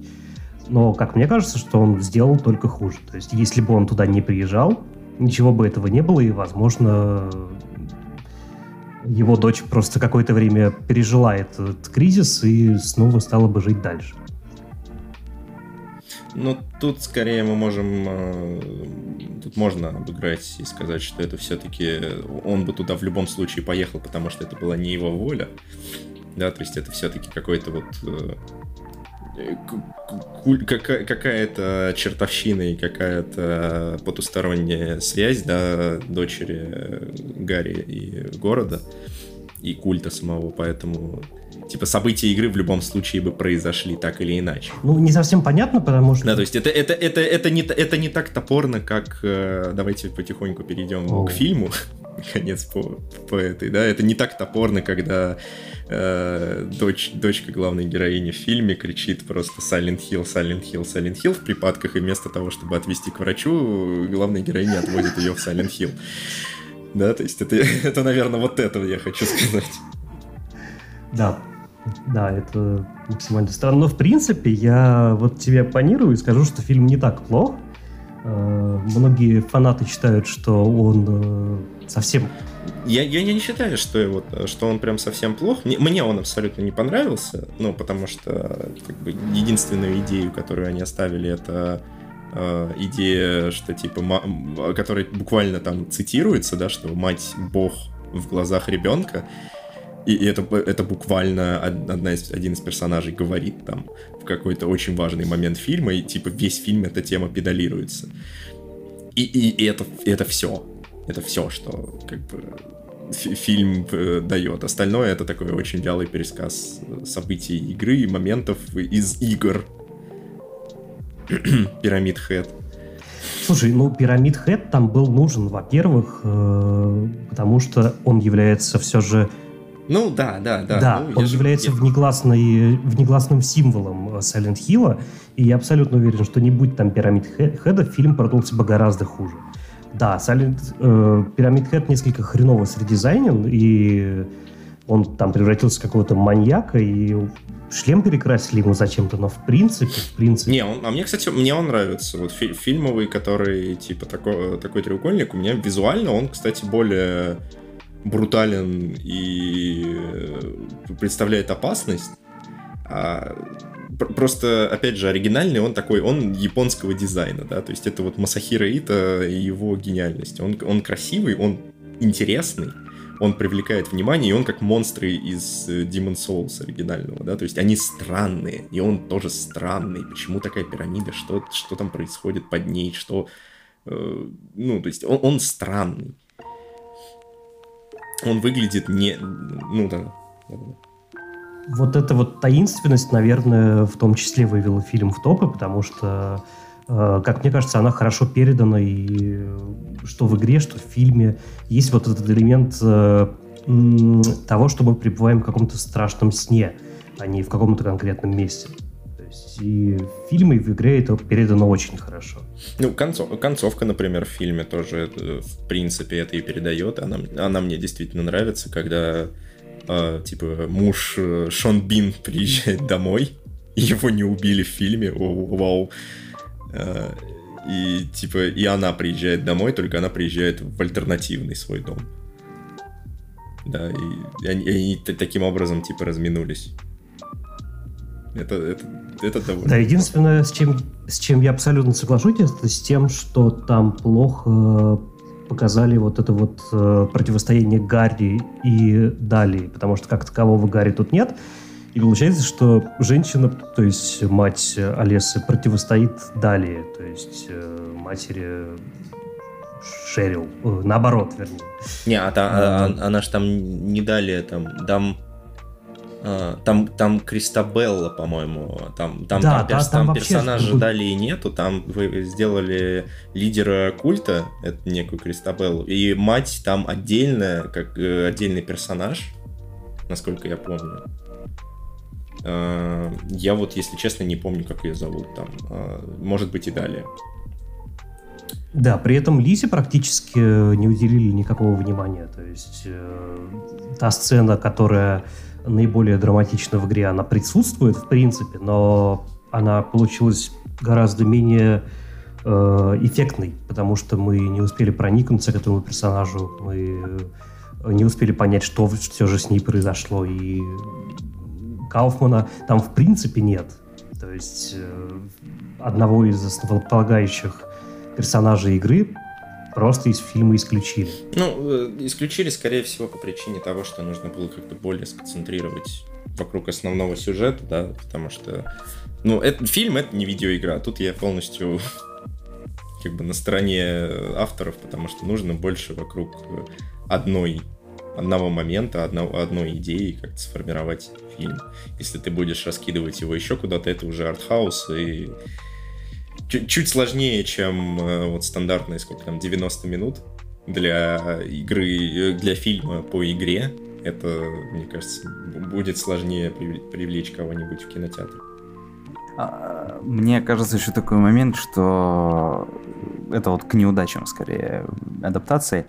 Но, как мне кажется, что он сделал только хуже. То есть, если бы он туда не приезжал, ничего бы этого не было, и, возможно, его дочь просто какое-то время пережила этот кризис и снова стала бы жить дальше. Ну, тут скорее мы можем... Тут можно обыграть и сказать, что это все-таки... Он бы туда в любом случае поехал, потому что это была не его воля. Да, то есть это все-таки какой-то вот... Какая-то чертовщина и какая-то потусторонняя связь, да, дочери Гарри и города, и культа самого, поэтому... Типа события игры в любом случае бы произошли так или иначе. Ну, не совсем понятно, потому что... Да, то есть это, это, это, это, не, это не так топорно, как... Э, давайте потихоньку перейдем О. к фильму. Конец по, по этой, да. Это не так топорно, когда э, дочь, дочка главной героини в фильме кричит просто Silent Hill, Silent Hill, Silent Hill в припадках, и вместо того, чтобы отвезти к врачу, главная героиня отводит ее в Silent Hill. Да, то есть это, это наверное, вот это я хочу сказать. Да. Да, это максимально странно. Но, в принципе, я вот тебе оппонирую и скажу, что фильм не так плох. Многие фанаты считают, что он совсем... Я, я, я не считаю, что, его, что он прям совсем плох. Мне, мне он абсолютно не понравился, ну, потому что как бы, единственную идею, которую они оставили, это... идея, что типа... Ма... которая буквально там цитируется, да, что мать бог в глазах ребенка. И это, это буквально одна из, один из персонажей говорит там в какой-то очень важный момент фильма, и типа весь фильм эта тема педалируется. И, и, и это, это все. Это все, что как бы фи- фильм э, дает. Остальное это такой очень вялый пересказ событий игры и моментов из игр. Pyramid Head. Слушай, ну, Pyramid Head там был нужен, во-первых, э- потому что он является все же... Ну, да, да, да. Да, ну, он же, является я... внегласной, внегласным символом Silent Hill, и я абсолютно уверен, что не будь там Pyramid Head, фильм продался бы гораздо хуже. Да, Silent, э, Pyramid Head несколько хреново средизайнен, и он там превратился в какого-то маньяка, и шлем перекрасили ему зачем-то, но в принципе, в принципе... Не, он, а мне, кстати, мне он нравится. Вот фи- фильмовый, который, типа, такой, такой треугольник, у меня визуально он, кстати, более брутален и представляет опасность. А просто, опять же, оригинальный он такой, он японского дизайна, да, то есть это вот Масахиро Ито и его гениальность. Он, он красивый, он интересный, он привлекает внимание, и он как монстры из Demon's Souls оригинального, да, то есть они странные, и он тоже странный. Почему такая пирамида, что, что там происходит под ней, что... Э, ну, то есть он, он странный. Он выглядит не... Ну, да. Вот эта вот таинственность, наверное, в том числе вывела фильм в топы, потому что, как мне кажется, она хорошо передана, и что в игре, что в фильме. Есть вот этот элемент того, что мы пребываем в каком-то страшном сне, а не в каком-то конкретном месте. То есть и в фильме, и в игре это передано очень хорошо. Ну, концов, концовка, например, в фильме тоже, в принципе, это и передает. Она, она мне действительно нравится, когда... Uh, типа, муж uh, Шон Бин приезжает домой, его не убили в фильме, вау. Uh, и, типа, и она приезжает домой, только она приезжает в альтернативный свой дом. Да, и, и, они, и они таким образом, типа, разминулись. Это, это, это довольно... Да, единственное, с чем, с чем я абсолютно соглашусь, это с тем, что там плохо... показали вот это вот э, противостояние Гарри и Дали, потому что как такового Гарри тут нет. И получается, что женщина, то есть мать Алесы, противостоит Дали, то есть э, матери Шерил. Э, наоборот, вернее. Не, а та, а, а, она же там не Дали, там... там... Там, там Кристабелла, по-моему, там, там, да, там, перс, да, там, там персонажа Дали и нету, там вы сделали лидера культа, это некую Кристабеллу, и мать там отдельная, как э, отдельный персонаж, насколько я помню. Э, я вот, если честно, не помню, как ее зовут там, э, может быть и Дали. Да, при этом Лизе практически не уделили никакого внимания, то есть э, та сцена, которая... наиболее драматично в игре, она присутствует, в принципе, но она получилась гораздо менее э, эффектной, потому что мы не успели проникнуться к этому персонажу, мы не успели понять, что все же с ней произошло, и Кауфмана там в принципе нет. То есть э, одного из основополагающих персонажей игры просто из фильма исключили. Ну, исключили, скорее всего, по причине того, что нужно было как-то более сконцентрировать вокруг основного сюжета, да, потому что... Ну, это, фильм — это не видеоигра, тут я полностью как бы на стороне авторов, потому что нужно больше вокруг одной, одного момента, одного, одной идеи как-то сформировать фильм. Если ты будешь раскидывать его еще куда-то, это уже артхаус и... Чуть сложнее, чем вот стандартные, сколько там, девяносто минут для игры, для фильма по игре. Это, мне кажется, будет сложнее привлечь кого-нибудь в кинотеатр. Мне кажется, еще такой момент, что это вот к неудачам, скорее, адаптации,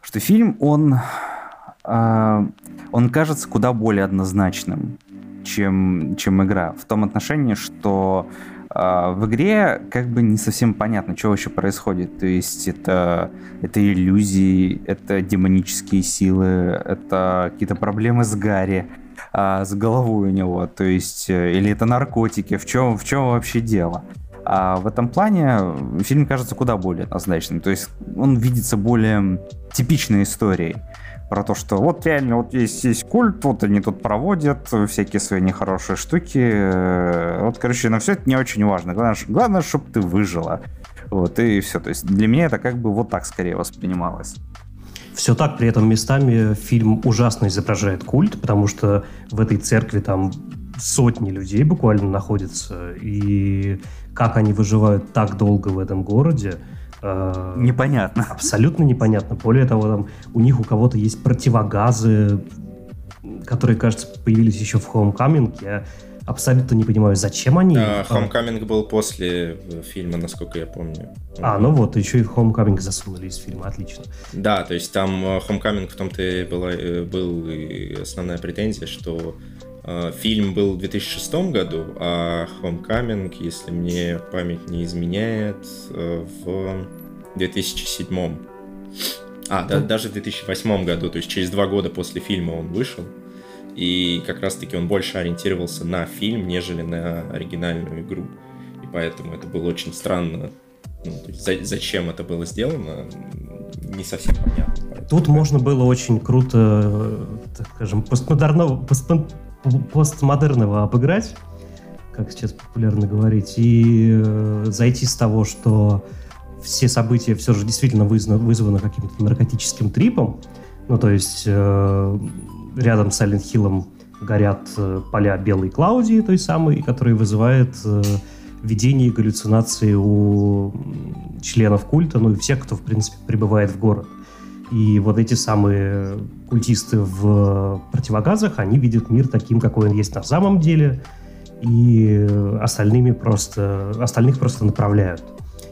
что фильм, он, он кажется куда более однозначным, чем, чем игра. В том отношении, что в игре как бы не совсем понятно, что вообще происходит. То есть это, это иллюзии, это демонические силы, это какие-то проблемы с Гарри, а, с головой у него. То есть, или это наркотики, в чем, в чем вообще дело? А в этом плане фильм кажется куда более однозначным. То есть он видится более типичной историей. Про то, что вот реально вот есть, есть культ, вот они тут проводят всякие свои нехорошие штуки. Вот, короче, на все это не очень важно. Главное, главное, чтобы ты выжила. Вот, и все. То есть для меня это как бы вот так скорее воспринималось. Все так, при этом местами фильм ужасно изображает культ, потому что в этой церкви там сотни людей буквально находятся. И как они выживают так долго в этом городе, непонятно. Абсолютно непонятно. Более того, там у них у кого-то есть противогазы, которые, кажется, появились еще в Homecoming. Я абсолютно не понимаю, зачем они... А, Homecoming был после фильма, насколько я помню. А, ну вот, еще и Homecoming засунули из фильма, отлично. Да, то есть там Homecoming в том-то и была, был и основная претензия, что э, фильм был в две тысячи шестом году, а Homecoming, если мне память не изменяет, э, в две тысячи седьмом. А, да, даже в две тысячи восьмом году, то есть через два года после фильма он вышел. И как раз-таки он больше ориентировался на фильм, нежели на оригинальную игру. И поэтому это было очень странно. Ну, то есть за- зачем это было сделано, не совсем понятно. Поэтому тут как... можно было очень круто, так скажем, постмодерного, постмон... постмодерного обыграть, как сейчас популярно говорить, и э, зайти с того, что все события все же действительно вызвано, вызваны каким-то наркотическим трипом. Ну, то есть... Э, рядом с Silent Hill'ом горят э, поля белой Клаудии, той самой, которая вызывает э, видение и галлюцинации у членов культа, ну и всех, кто, в принципе, прибывает в город. И вот эти самые культисты в противогазах, они видят мир таким, какой он есть на самом деле, и остальными просто, остальных просто направляют.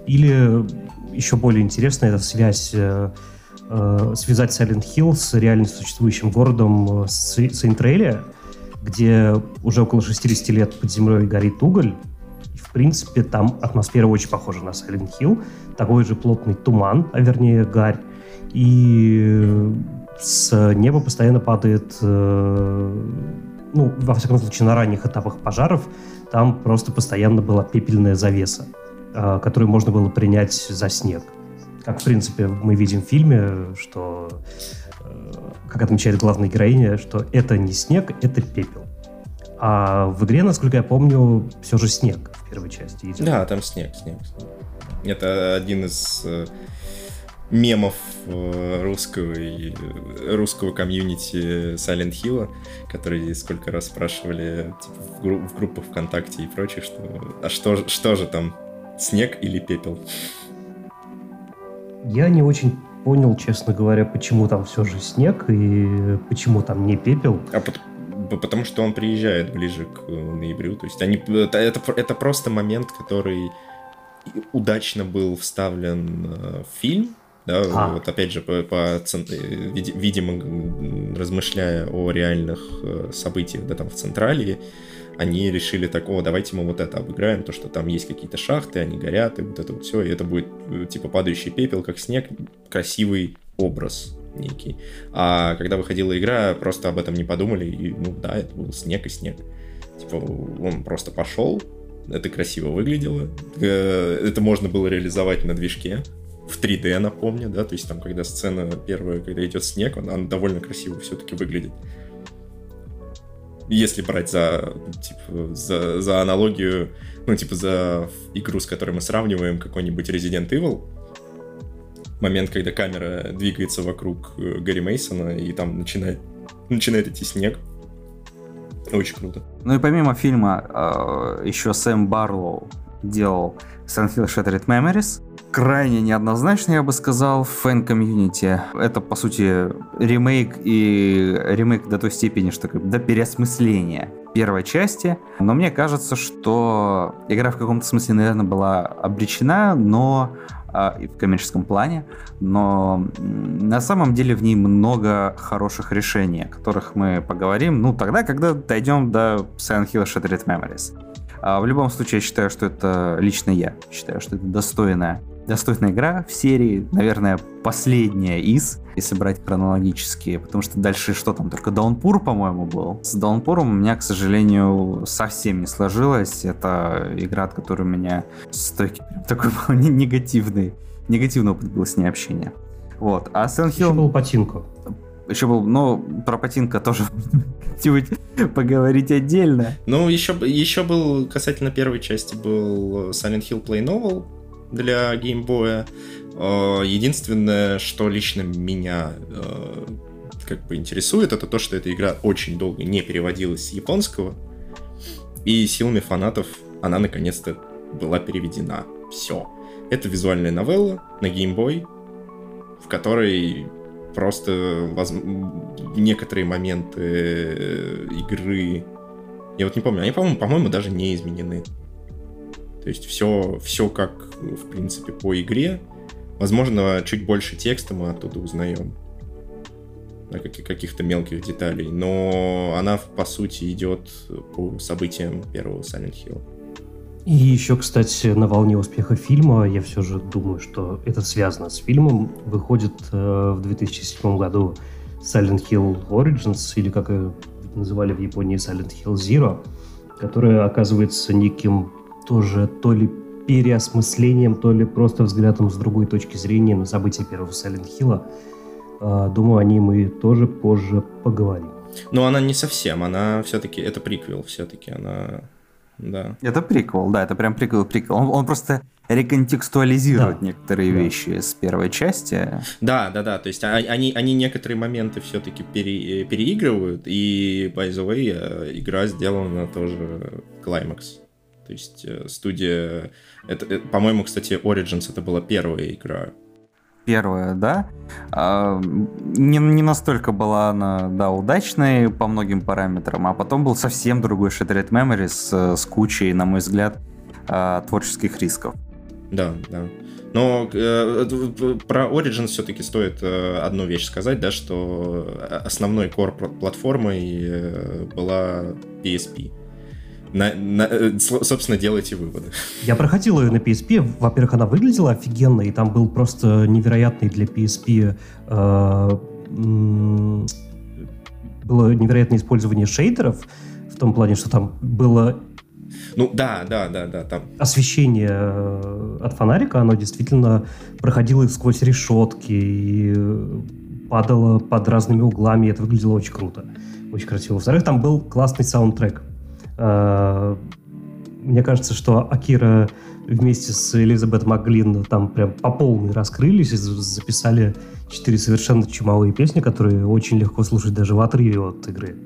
Или еще более интересная эта связь... Э, связать Silent Hill с реально существующим городом Сейнт-Элия, где уже около шестьдесят лет под землей горит уголь. И, в принципе, там атмосфера очень похожа на Silent Hill. Такой же плотный туман, а вернее гарь. И с неба постоянно падает... Ну, во всяком случае, на ранних этапах пожаров там просто постоянно была пепельная завеса, которую можно было принять за снег. Как, в принципе, мы видим в фильме, что, как отмечает главная героиня, что это не снег, это пепел. А в игре, насколько я помню, все же снег в первой части идет. Да, там снег, снег, снег. Это один из э, мемов э, русского, и, русского комьюнити Silent Hill'а, который сколько раз спрашивали типа, в, гру- в группах ВКонтакте и прочее, что а что, что же там, снег или пепел? Я не очень понял, честно говоря, почему там все же снег и почему там не пепел. А потому, потому что он приезжает ближе к ноябрю. То есть они, это, это просто момент, который удачно был вставлен в фильм. Да? А. Вот опять же, по, по, видимо, размышляя о реальных событиях, да, там в Централии, они решили так, о, давайте мы вот это обыграем, то, что там есть какие-то шахты, они горят, и вот это вот все, и это будет, типа, падающий пепел, как снег, красивый образ некий. А когда выходила игра, просто об этом не подумали, и, ну, да, это был снег и снег. Типа, он просто пошел, это красиво выглядело, это можно было реализовать на движке, в три дэ, напомню, да, то есть там, когда сцена первая, когда идет снег, она, она довольно красиво все-таки выглядит. Если брать за, типа, за, за аналогию, ну, типа, за игру, с которой мы сравниваем какой-нибудь Resident Evil, момент, когда камера двигается вокруг Гарри Мейсона, и там начинает, начинает идти снег. Очень круто. Ну и помимо фильма, еще Сэм Барлоу делал Silent Hill Shattered Memories. Крайне неоднозначно, я бы сказал, в фэн-комьюнити. Это, по сути, ремейк и ремейк до той степени, что до переосмысления первой части. Но мне кажется, что игра в каком-то смысле, наверное, была обречена, но э, и в коммерческом плане, но на самом деле в ней много хороших решений, о которых мы поговорим, ну, тогда, когда дойдем до Silent Hill Shattered Memories. В любом случае, я считаю, что это... Лично я считаю, что это достойная, достойная игра в серии. Наверное, последняя из, если брать хронологически. Потому что дальше что там? Только Даунпур, по-моему, был. С Даунпуром у меня, к сожалению, совсем не сложилось. Это игра, от которой у меня стойкий такой был негативный. Негативный опыт был с ней общения. Вот. А Silent Hill... Еще был Патинко. Еще был, ну, про Патинко тоже как-нибудь поговорить отдельно. Ну, еще, еще был, касательно первой части, был Silent Hill Play Novel для геймбоя. Единственное, что лично меня как бы интересует, это то, что эта игра очень долго не переводилась с японского. И силами фанатов она наконец-то была переведена. Все. Это визуальная новелла на геймбой, в которой... Просто воз... некоторые моменты игры Я вот не помню, они, по-моему, по-моему, даже не изменены. То есть все, все как, в принципе, по игре. Возможно, чуть больше текста мы оттуда узнаем. Каких-то мелких деталей. Но она, по сути, идет по событиям первого Silent Hill. И еще, кстати, на волне успеха фильма, я все же думаю, что это связано с фильмом, выходит э, в две тысячи седьмом году Silent Hill Origins, или как ее называли в Японии Silent Hill Zero, которая оказывается неким тоже то ли переосмыслением, то ли просто взглядом с другой точки зрения на события первого Silent Hill'а. Э, думаю, о ней мы тоже позже поговорим. Но она не совсем, она все-таки, это приквел все-таки, она... Да. Это приквел, да, это прям приквел-приквел. Он, он просто реконтекстуализирует да. некоторые да. вещи с первой части. Да, да, да, то есть они, они некоторые моменты все-таки пере, переигрывают, и, by the way, игра сделана тоже Climax. То есть студия... Это, по-моему, кстати, Origins это была первая игра. Первая, да. А, не, не настолько была она, да, удачной по многим параметрам, а потом был совсем другой Shattered Memories с, с кучей, на мой взгляд, творческих рисков. Да, да. Но э, про Origins все-таки стоит одну вещь сказать, да, что основной core-платформой была пи эс пи. На, на, собственно, делайте выводы. Я проходил ее на пи эс пи. Во-первых, она выглядела офигенно, и там был просто невероятный для пи эс пи... Э, м- было невероятное использование шейдеров, в том плане, что там было... Ну, да, да, да, да. Там. Освещение от фонарика, оно действительно проходило сквозь решетки и падало под разными углами, и это выглядело очень круто, очень красиво. Во-вторых, там был классный саундтрек. Мне кажется, что Акира вместе с Элизабет Маглин там прям по полной раскрылись и записали четыре совершенно чумовые песни, которые очень легко слушать даже в отрыве от игры.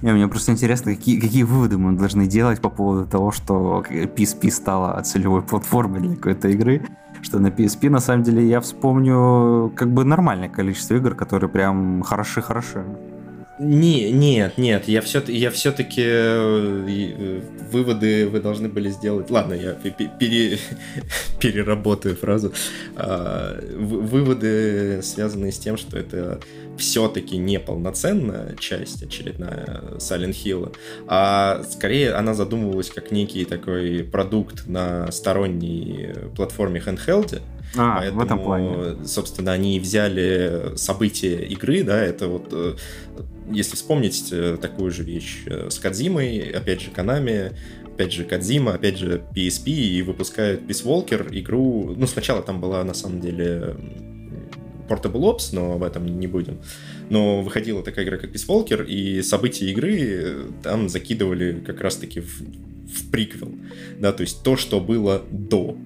Не, мне просто интересно, какие, какие выводы мы должны делать по поводу того, что пи эс пи стала целевой платформой для какой-то игры, что на пи эс пи, на самом деле, я вспомню как бы нормальное количество игр, которые прям хороши-хороши. Не, нет, нет, я, все, я все-таки выводы вы должны были сделать. Ладно, я пере, переработаю фразу. Выводы, связанные с тем, что это все-таки не полноценная часть очередная Silent Hill, а скорее она задумывалась как некий такой продукт на сторонней платформе handheld. А, поэтому, в этом плане. Собственно, они взяли события игры, да, это вот, если вспомнить такую же вещь с Кодзимой, опять же Konami, опять же Кодзима, опять же пи эс пи, и выпускают Peace Walker, игру, ну, сначала там была, на самом деле, Portable Ops, но об этом не будем, но выходила такая игра, как Peace Walker, и события игры там закидывали как раз-таки в, в приквел, да, то есть то, что было до.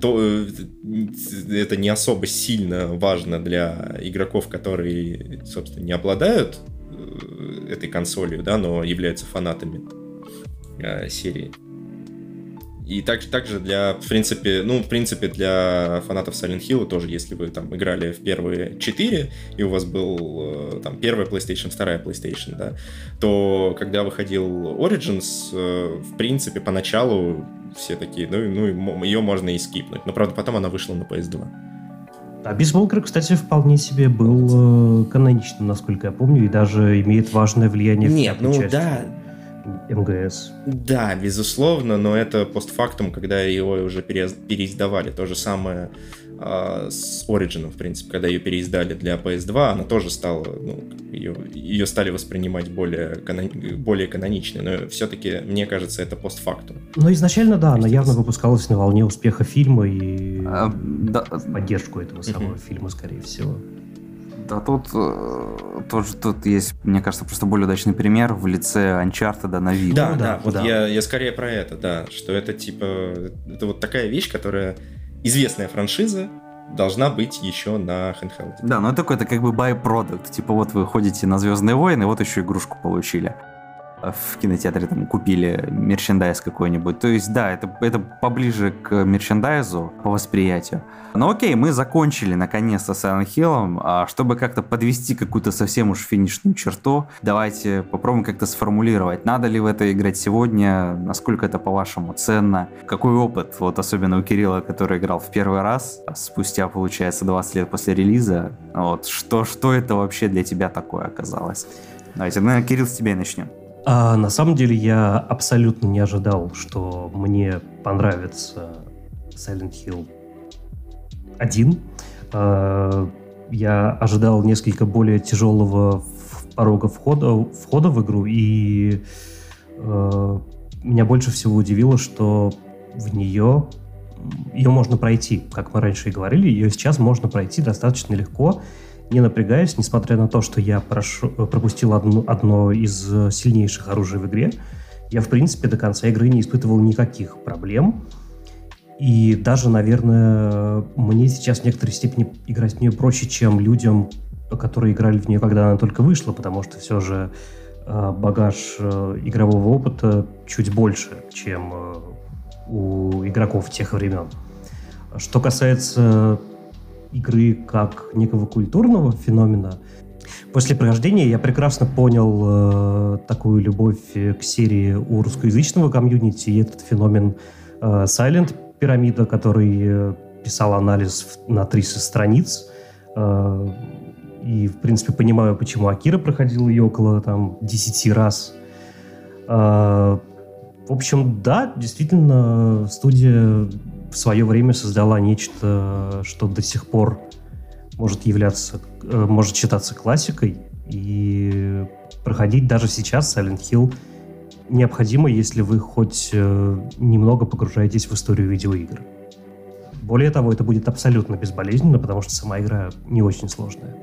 То это не особо сильно важно для игроков, которые, собственно, не обладают этой консолью, да, но являются фанатами э, серии. И так, также для, в принципе, ну, в принципе, для фанатов Silent Hill тоже, если вы там играли в первые четыре, и у вас был там первая PlayStation, вторая PlayStation, да, то когда выходил Origins, в принципе, поначалу все такие, ну, ну ее можно и скипнуть. Но, правда, потом она вышла на пи эс два. А Peace Walker, кстати, вполне себе был каноничным, насколько я помню, и даже имеет важное влияние в Нет, ну части. Да... эм гэ эс. Да, безусловно, но это постфактум, когда его уже пере- переиздавали. То же самое э, с Origin, в принципе, когда ее переиздали для пи эс два, она тоже стала, ну, ее, ее стали воспринимать более, канони- более каноничной, но все-таки, мне кажется, это постфактум. Ну, изначально, да, она явно выпускалась на волне успеха фильма и а, да. в поддержку этого самого mm-hmm. фильма, скорее всего. А тут тоже тут есть, мне кажется, просто более удачный пример в лице Uncharted на Wii. Да, да, да, вот да. Я, я скорее про это, да, что это типа, это вот такая вещь, которая известная франшиза должна быть еще на handheld. Да, но это такой, это как бы бай-продукт, типа вот вы ходите на Звездные войны, вот еще игрушку получили. в кинотеатре там купили мерчендайз какой-нибудь. То есть, да, это, это поближе к мерчендайзу по восприятию. Но окей, мы закончили наконец-то с Silent Hill. А чтобы как-то подвести какую-то совсем уж финишную черту, давайте попробуем как-то сформулировать, надо ли в это играть сегодня, насколько это, по-вашему, ценно, какой опыт, вот особенно у Кирилла, который играл в первый раз, спустя, получается, двадцать лет после релиза, вот, что, что это вообще для тебя такое оказалось? Давайте, наверное, Кирилл, с тебя и начнем. А, на самом деле я абсолютно не ожидал, что мне понравится Silent Hill один. А, я ожидал несколько более тяжелого порога входа, входа в игру, и э, меня больше всего удивило, что в нее ее можно пройти, как мы раньше и говорили, ее сейчас можно пройти достаточно легко, не напрягаясь, несмотря на то, что я прошу, пропустил одну, одно из сильнейших оружий в игре, я, в принципе, до конца игры не испытывал никаких проблем, и даже, наверное, мне сейчас в некоторой степени играть в нее проще, чем людям, которые играли в нее, когда она только вышла, потому что все же э, багаж э, игрового опыта чуть больше, чем э, у игроков тех времен. Что касается игры как некого культурного феномена, после прохождения я прекрасно понял э, такую любовь к серии у русскоязычного комьюнити и этот феномен э, Silent Pyramid, который писал анализ в, на триста страниц, э, и, в принципе, понимаю, почему Акира проходил ее около там, десять раз. В общем, да, действительно, студия в свое время создала нечто, что до сих пор может являться, может считаться классикой. И проходить даже сейчас Silent Hill необходимо, если вы хоть немного погружаетесь в историю видеоигр. Более того, это будет абсолютно безболезненно, потому что сама игра не очень сложная.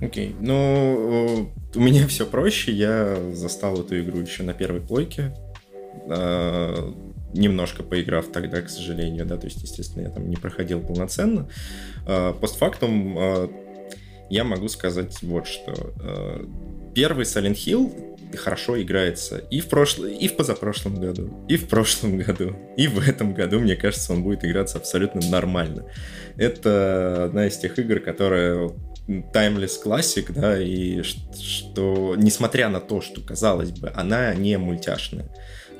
Окей, okay. Ну, у меня все проще, я застал эту игру еще на первой плойке, а, немножко поиграв тогда, к сожалению, да, то есть, естественно, я там не проходил полноценно. А, постфактум а, я могу сказать вот что. А, первый Silent Hill хорошо играется и в прошлом, и в позапрошлом году, и в прошлом году, и в этом году, мне кажется, он будет играться абсолютно нормально. Это одна из тех игр, которая... таймлесс классик, да, и что, несмотря на то, что, казалось бы, она не мультяшная,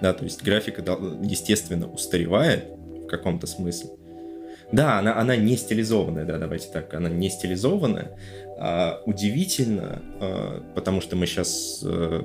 да, то есть графика, естественно, устаревает в каком-то смысле. Да, она, она не стилизованная, да, давайте так, она не стилизованная. А, удивительно, а, потому что мы сейчас а,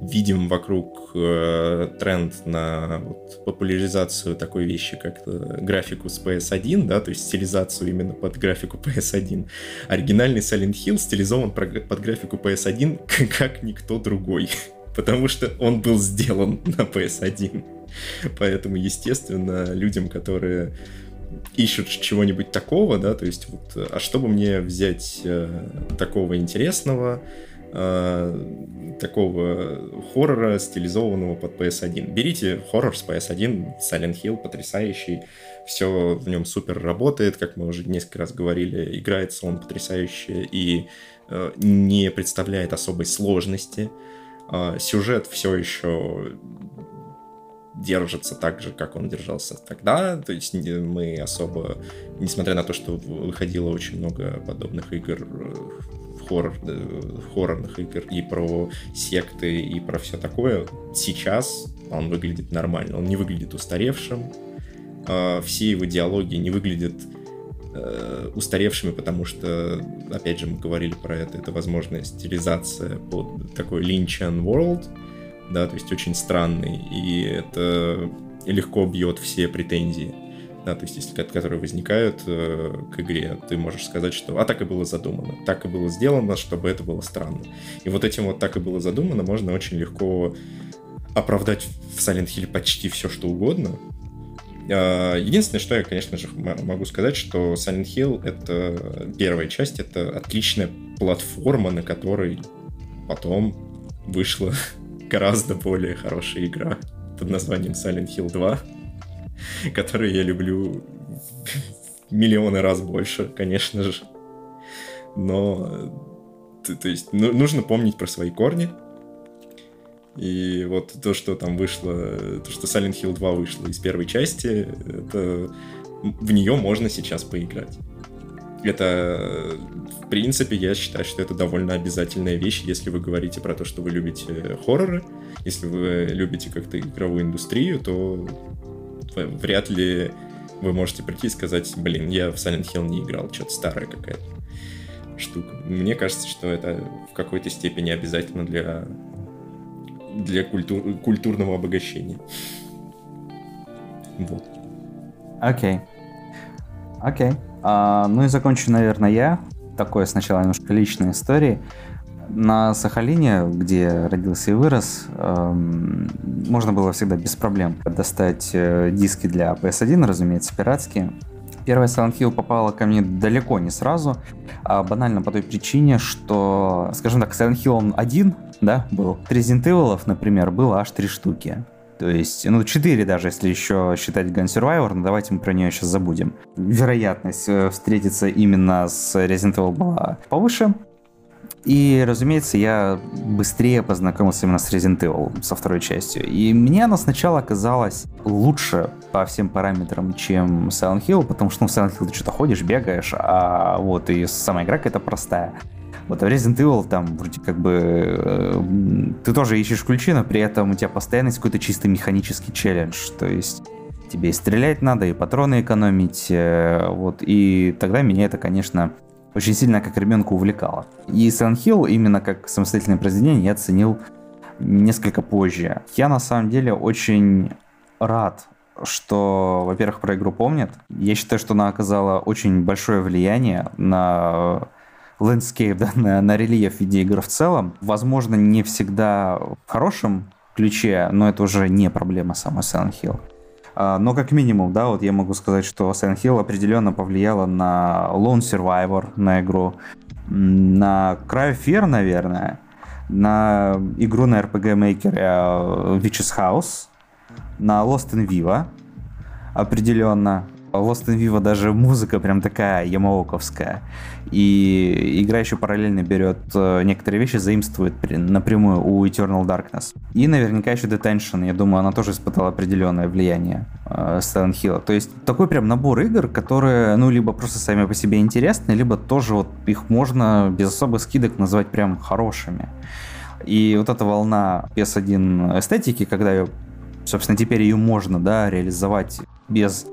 видим вокруг а, тренд на вот, популяризацию такой вещи, как графику с пи эс один, да, то есть стилизацию именно под графику пи эс один. Оригинальный Silent Hill стилизован под графику пи эс один как никто другой, потому что он был сделан на пи эс один. Поэтому, естественно, людям, которые ищут чего-нибудь такого, да, то есть вот, а что бы мне взять э, такого интересного, э, такого хоррора, стилизованного под пи эс один. Берите хоррор с пи эс один, Silent Hill потрясающий, все в нем супер работает, как мы уже несколько раз говорили, играется он потрясающе и э, не представляет особой сложности. Э, сюжет все еще держится так же, как он держался тогда, то есть мы особо, несмотря на то, что выходило очень много подобных игр, хоррор, хоррорных игр и про секты, и про все такое, сейчас он выглядит нормально, он не выглядит устаревшим, все его диалоги не выглядят устаревшими, потому что, опять же, мы говорили про это, это возможная стилизация под такой Lynchian World, да, то есть очень странный, и это легко бьет все претензии, да, то есть если, которые возникают э, к игре, ты можешь сказать, что а так и было задумано, так и было сделано, чтобы это было странно. И вот этим вот так и было задумано можно очень легко оправдать в Silent Hill почти все, что угодно. Э, единственное, что я, конечно же, м- могу сказать, что Silent Hill, это первая часть, это отличная платформа, на которой потом вышла гораздо более хорошая игра под названием Silent Hill два, которую я люблю миллионы раз больше, конечно же. Но то, то есть, ну, нужно помнить про свои корни. И вот то, что там вышло, то, что Silent Hill два вышло из первой части, это... в нее можно сейчас поиграть. Это, в принципе, я считаю, что это довольно обязательная вещь, если вы говорите про то, что вы любите хорроры, если вы любите как-то игровую индустрию, то вряд ли вы можете прийти и сказать: блин, я в Silent Hill не играл, что-то старая какая-то штука. Мне кажется, что это в какой-то степени обязательно для, для культур... культурного обогащения. Вот. Окей. Окей. А, ну и закончу, наверное, я. Такое сначала немножко личной истории. На Сахалине, где родился и вырос, эм, можно было всегда без проблем достать э, диски для пи эс один, разумеется, пиратские. Первая Silent Hill попала ко мне далеко не сразу, а банально по той причине, что, скажем так, Silent Hill он один, да, был. Resident Evil, например, было аж три штуки. То есть, ну, четыре даже, если еще считать Gun Survivor, но давайте мы про нее сейчас забудем. Вероятность встретиться именно с Resident Evil была повыше. И, разумеется, я быстрее познакомился именно с Resident Evil, со второй частью. И мне она сначала оказалась лучше по всем параметрам, чем Silent Hill, потому что, ну, в Silent Hill ты что-то ходишь, бегаешь, а вот и сама игра какая-то простая. Вот, а в Resident Evil там вроде как бы э, ты тоже ищешь ключи, но при этом у тебя постоянно есть какой-то чисто механический челлендж, то есть тебе и стрелять надо, и патроны экономить, э, вот, и тогда меня это, конечно, очень сильно как ребенка увлекало. И Silent Hill именно как самостоятельное произведение я оценил несколько позже. Я на самом деле очень рад, что, во-первых, про игру помнят. Я считаю, что она оказала очень большое влияние на... лендскейп, да, на, на рельеф в виде игр в целом. Возможно, не всегда в хорошем ключе, но это уже не проблема самой Silent Hill. А, но как минимум, да, вот я могу сказать, что Silent Hill определенно повлияла на Lone Survivor, на игру, на Cry of Fear, наверное, на игру на эр пи джи Maker uh, Witch's House, на Lost in Vivo определенно. Lost in Vivo даже музыка прям такая ямаоковская. И игра еще параллельно берет некоторые вещи, заимствует напрямую у Eternal Darkness. И наверняка еще Detention, я думаю, она тоже испытала определенное влияние э, Silent Hill. То есть такой прям набор игр, которые, ну, либо просто сами по себе интересны, либо тоже вот их можно без особых скидок назвать прям хорошими. И вот эта волна пи эс один эстетики, когда ее, собственно, теперь ее можно, да, реализовать без...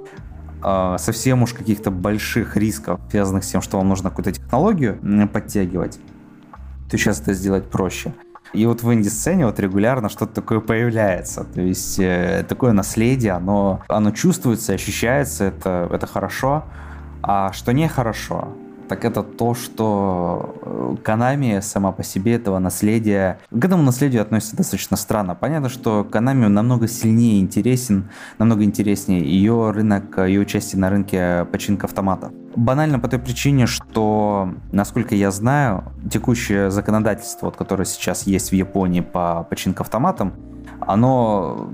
совсем уж каких-то больших рисков, связанных с тем, что вам нужно какую-то технологию подтягивать, то сейчас это сделать проще. И вот в инди-сцене вот регулярно что-то такое появляется. То есть э, такое наследие, оно, оно чувствуется, ощущается, это, это хорошо. А что нехорошо, так это то, что Konami сама по себе этого наследия... К этому наследию относится достаточно странно. Понятно, что Konami намного сильнее интересен, намного интереснее ее рынок, ее участие на рынке починка-автоматов. Банально по той причине, что, насколько я знаю, текущее законодательство, вот, которое сейчас есть в Японии по починка-автоматам, оно...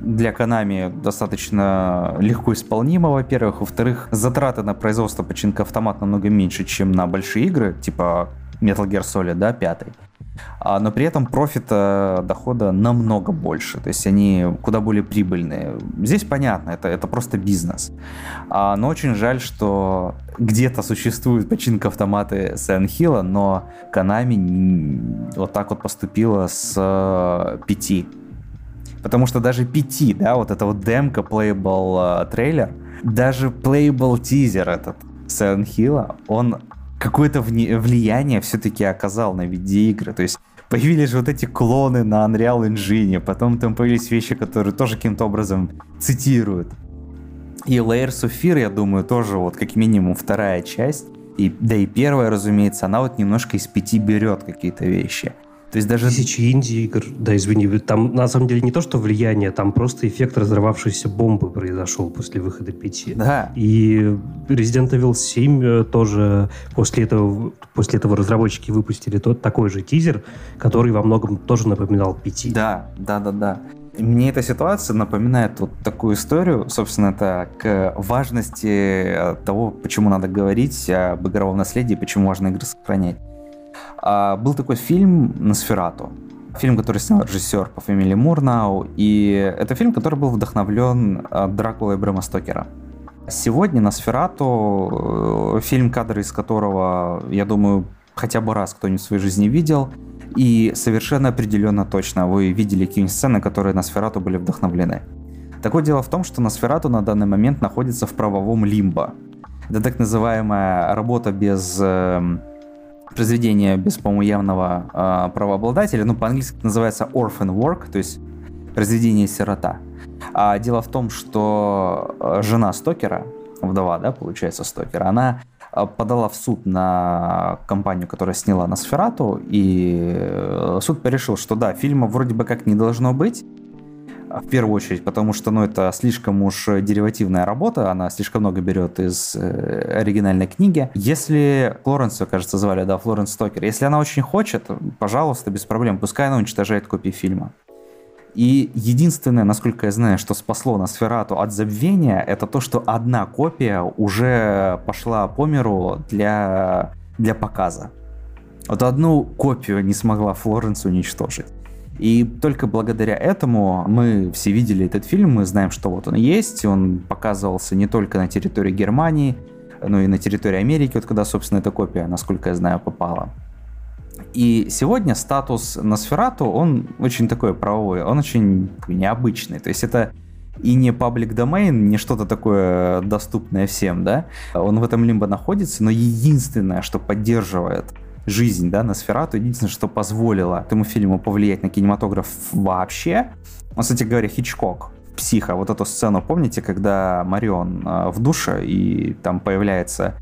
для Konami достаточно легко исполнимо, во-первых. Во-вторых, затраты на производство починка автомат намного меньше, чем на большие игры, типа Metal Gear Solid, да, пятый. А, но при этом профита, дохода намного больше. То есть они куда более прибыльные. Здесь понятно, это, это просто бизнес. А, но очень жаль, что где-то существует починка автоматы Silent Hill, но Konami вот так вот поступила с пяти. Потому что даже пяти, да, вот эта вот демка, playable трейлер, даже playable тизер этот Silent Hill, он какое-то влияние все-таки оказал на видеоигры. То есть появились же вот эти клоны на Unreal Engine, потом там появились вещи, которые тоже каким-то образом цитируют. И Layers of Fear, я думаю, тоже вот как минимум вторая часть, и, да и первая, разумеется, она вот немножко из пяти берет какие-то вещи. То есть даже... Тысячи инди-игр, да, извини, там на самом деле не то, что влияние, там просто эффект разорвавшейся бомбы произошел после выхода пяти. Да. И Resident Evil семь тоже после этого, после этого разработчики выпустили тот такой же тизер, который во многом тоже напоминал пяти. Да, да, да, да. Мне эта ситуация напоминает вот такую историю, собственно, это к важности того, почему надо говорить об игровом наследии, почему важно игры сохранять. Uh, был такой фильм «Носферату». Фильм, который снял режиссер по фамилии Мурнау. И это фильм, который был вдохновлен Дракулой Брэма Стокера. Сегодня «Носферату», фильм, кадры из которого, я думаю, хотя бы раз кто-нибудь в своей жизни видел. И совершенно определенно точно вы видели какие-нибудь сцены, которые «Носферату» были вдохновлены. Такое дело в том, что «Носферату» на данный момент находится в правовом лимбо. Это так называемая работа без... произведение без, по-моему, явного э, правообладателя, ну, по-английски называется orphan work, то есть произведение сирота. А дело в том, что жена Стокера, вдова, да, получается, Стокера, она подала в суд на компанию, которая сняла «Носферату», и суд порешил, что да, фильма вроде бы как не должно быть, в первую очередь, потому что, ну, это слишком уж деривативная работа, она слишком много берет из э, оригинальной книги. Если Флоренс, кажется, звали, да, Флоренс Стокер, если она очень хочет, пожалуйста, без проблем, пускай она уничтожает копии фильма. И единственное, насколько я знаю, что спасло «Носферату» от забвения, это то, что одна копия уже пошла по миру для, для показа. Вот одну копию не смогла Флоренс уничтожить. И только благодаря этому мы все видели этот фильм, мы знаем, что вот он есть, он показывался не только на территории Германии, но и на территории Америки, вот когда, собственно, эта копия, насколько я знаю, попала. И сегодня статус «Носферату», он очень такой правовой, он очень необычный, то есть это и не паблик домен, не что-то такое доступное всем, да, он в этом лимбо находится, но единственное, что поддерживает жизнь, да, «Носферату», единственное, что позволило этому фильму повлиять на кинематограф вообще. Он, кстати говоря, Хичкок, «Психо», вот эту сцену, помните, когда Марион э, в душе, и там появляется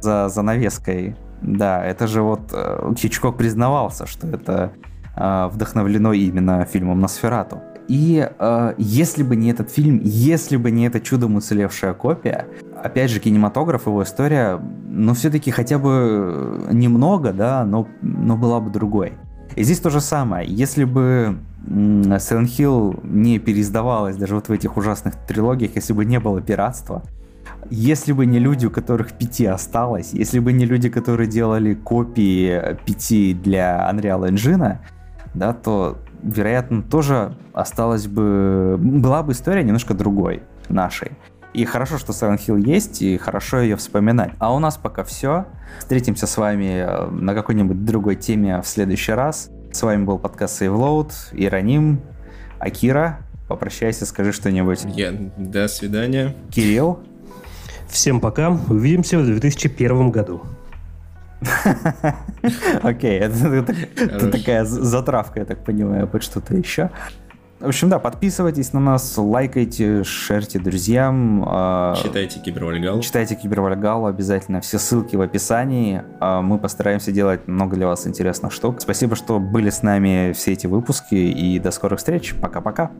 за занавеской, да, это же вот э, Хичкок признавался, что это э, вдохновлено именно фильмом «Носферату». И э, если бы не этот фильм, если бы не эта чудом уцелевшая копия, опять же, кинематограф, его история, ну, все-таки хотя бы немного, да, но, но была бы другой. И здесь то же самое. Если бы Silent Hill не переиздавалась даже вот в этих ужасных трилогиях, если бы не было пиратства, если бы не люди, у которых пяти осталось, если бы не люди, которые делали копии пяти для Unreal Engine, да, то... вероятно, тоже осталась бы... была бы история немножко другой, нашей. И хорошо, что Silent Hill есть, и хорошо ее вспоминать. А у нас пока все. Встретимся с вами на какой-нибудь другой теме в следующий раз. С вами был подкаст Save Load, Ироним, Акира. Попрощайся, скажи что-нибудь. Я... До свидания. Кирилл. Всем пока. Увидимся в две тысячи первом году. Окей, это такая затравка, я так понимаю, под что-то еще. В общем, да, подписывайтесь на нас, лайкайте, шерьте друзьям. Читайте Кибервальгалу. Читайте Кибервальгалу обязательно. Все ссылки в описании. Мы постараемся делать много для вас интересных штук. Спасибо, что были с нами все эти выпуски. И до скорых встреч. Пока-пока.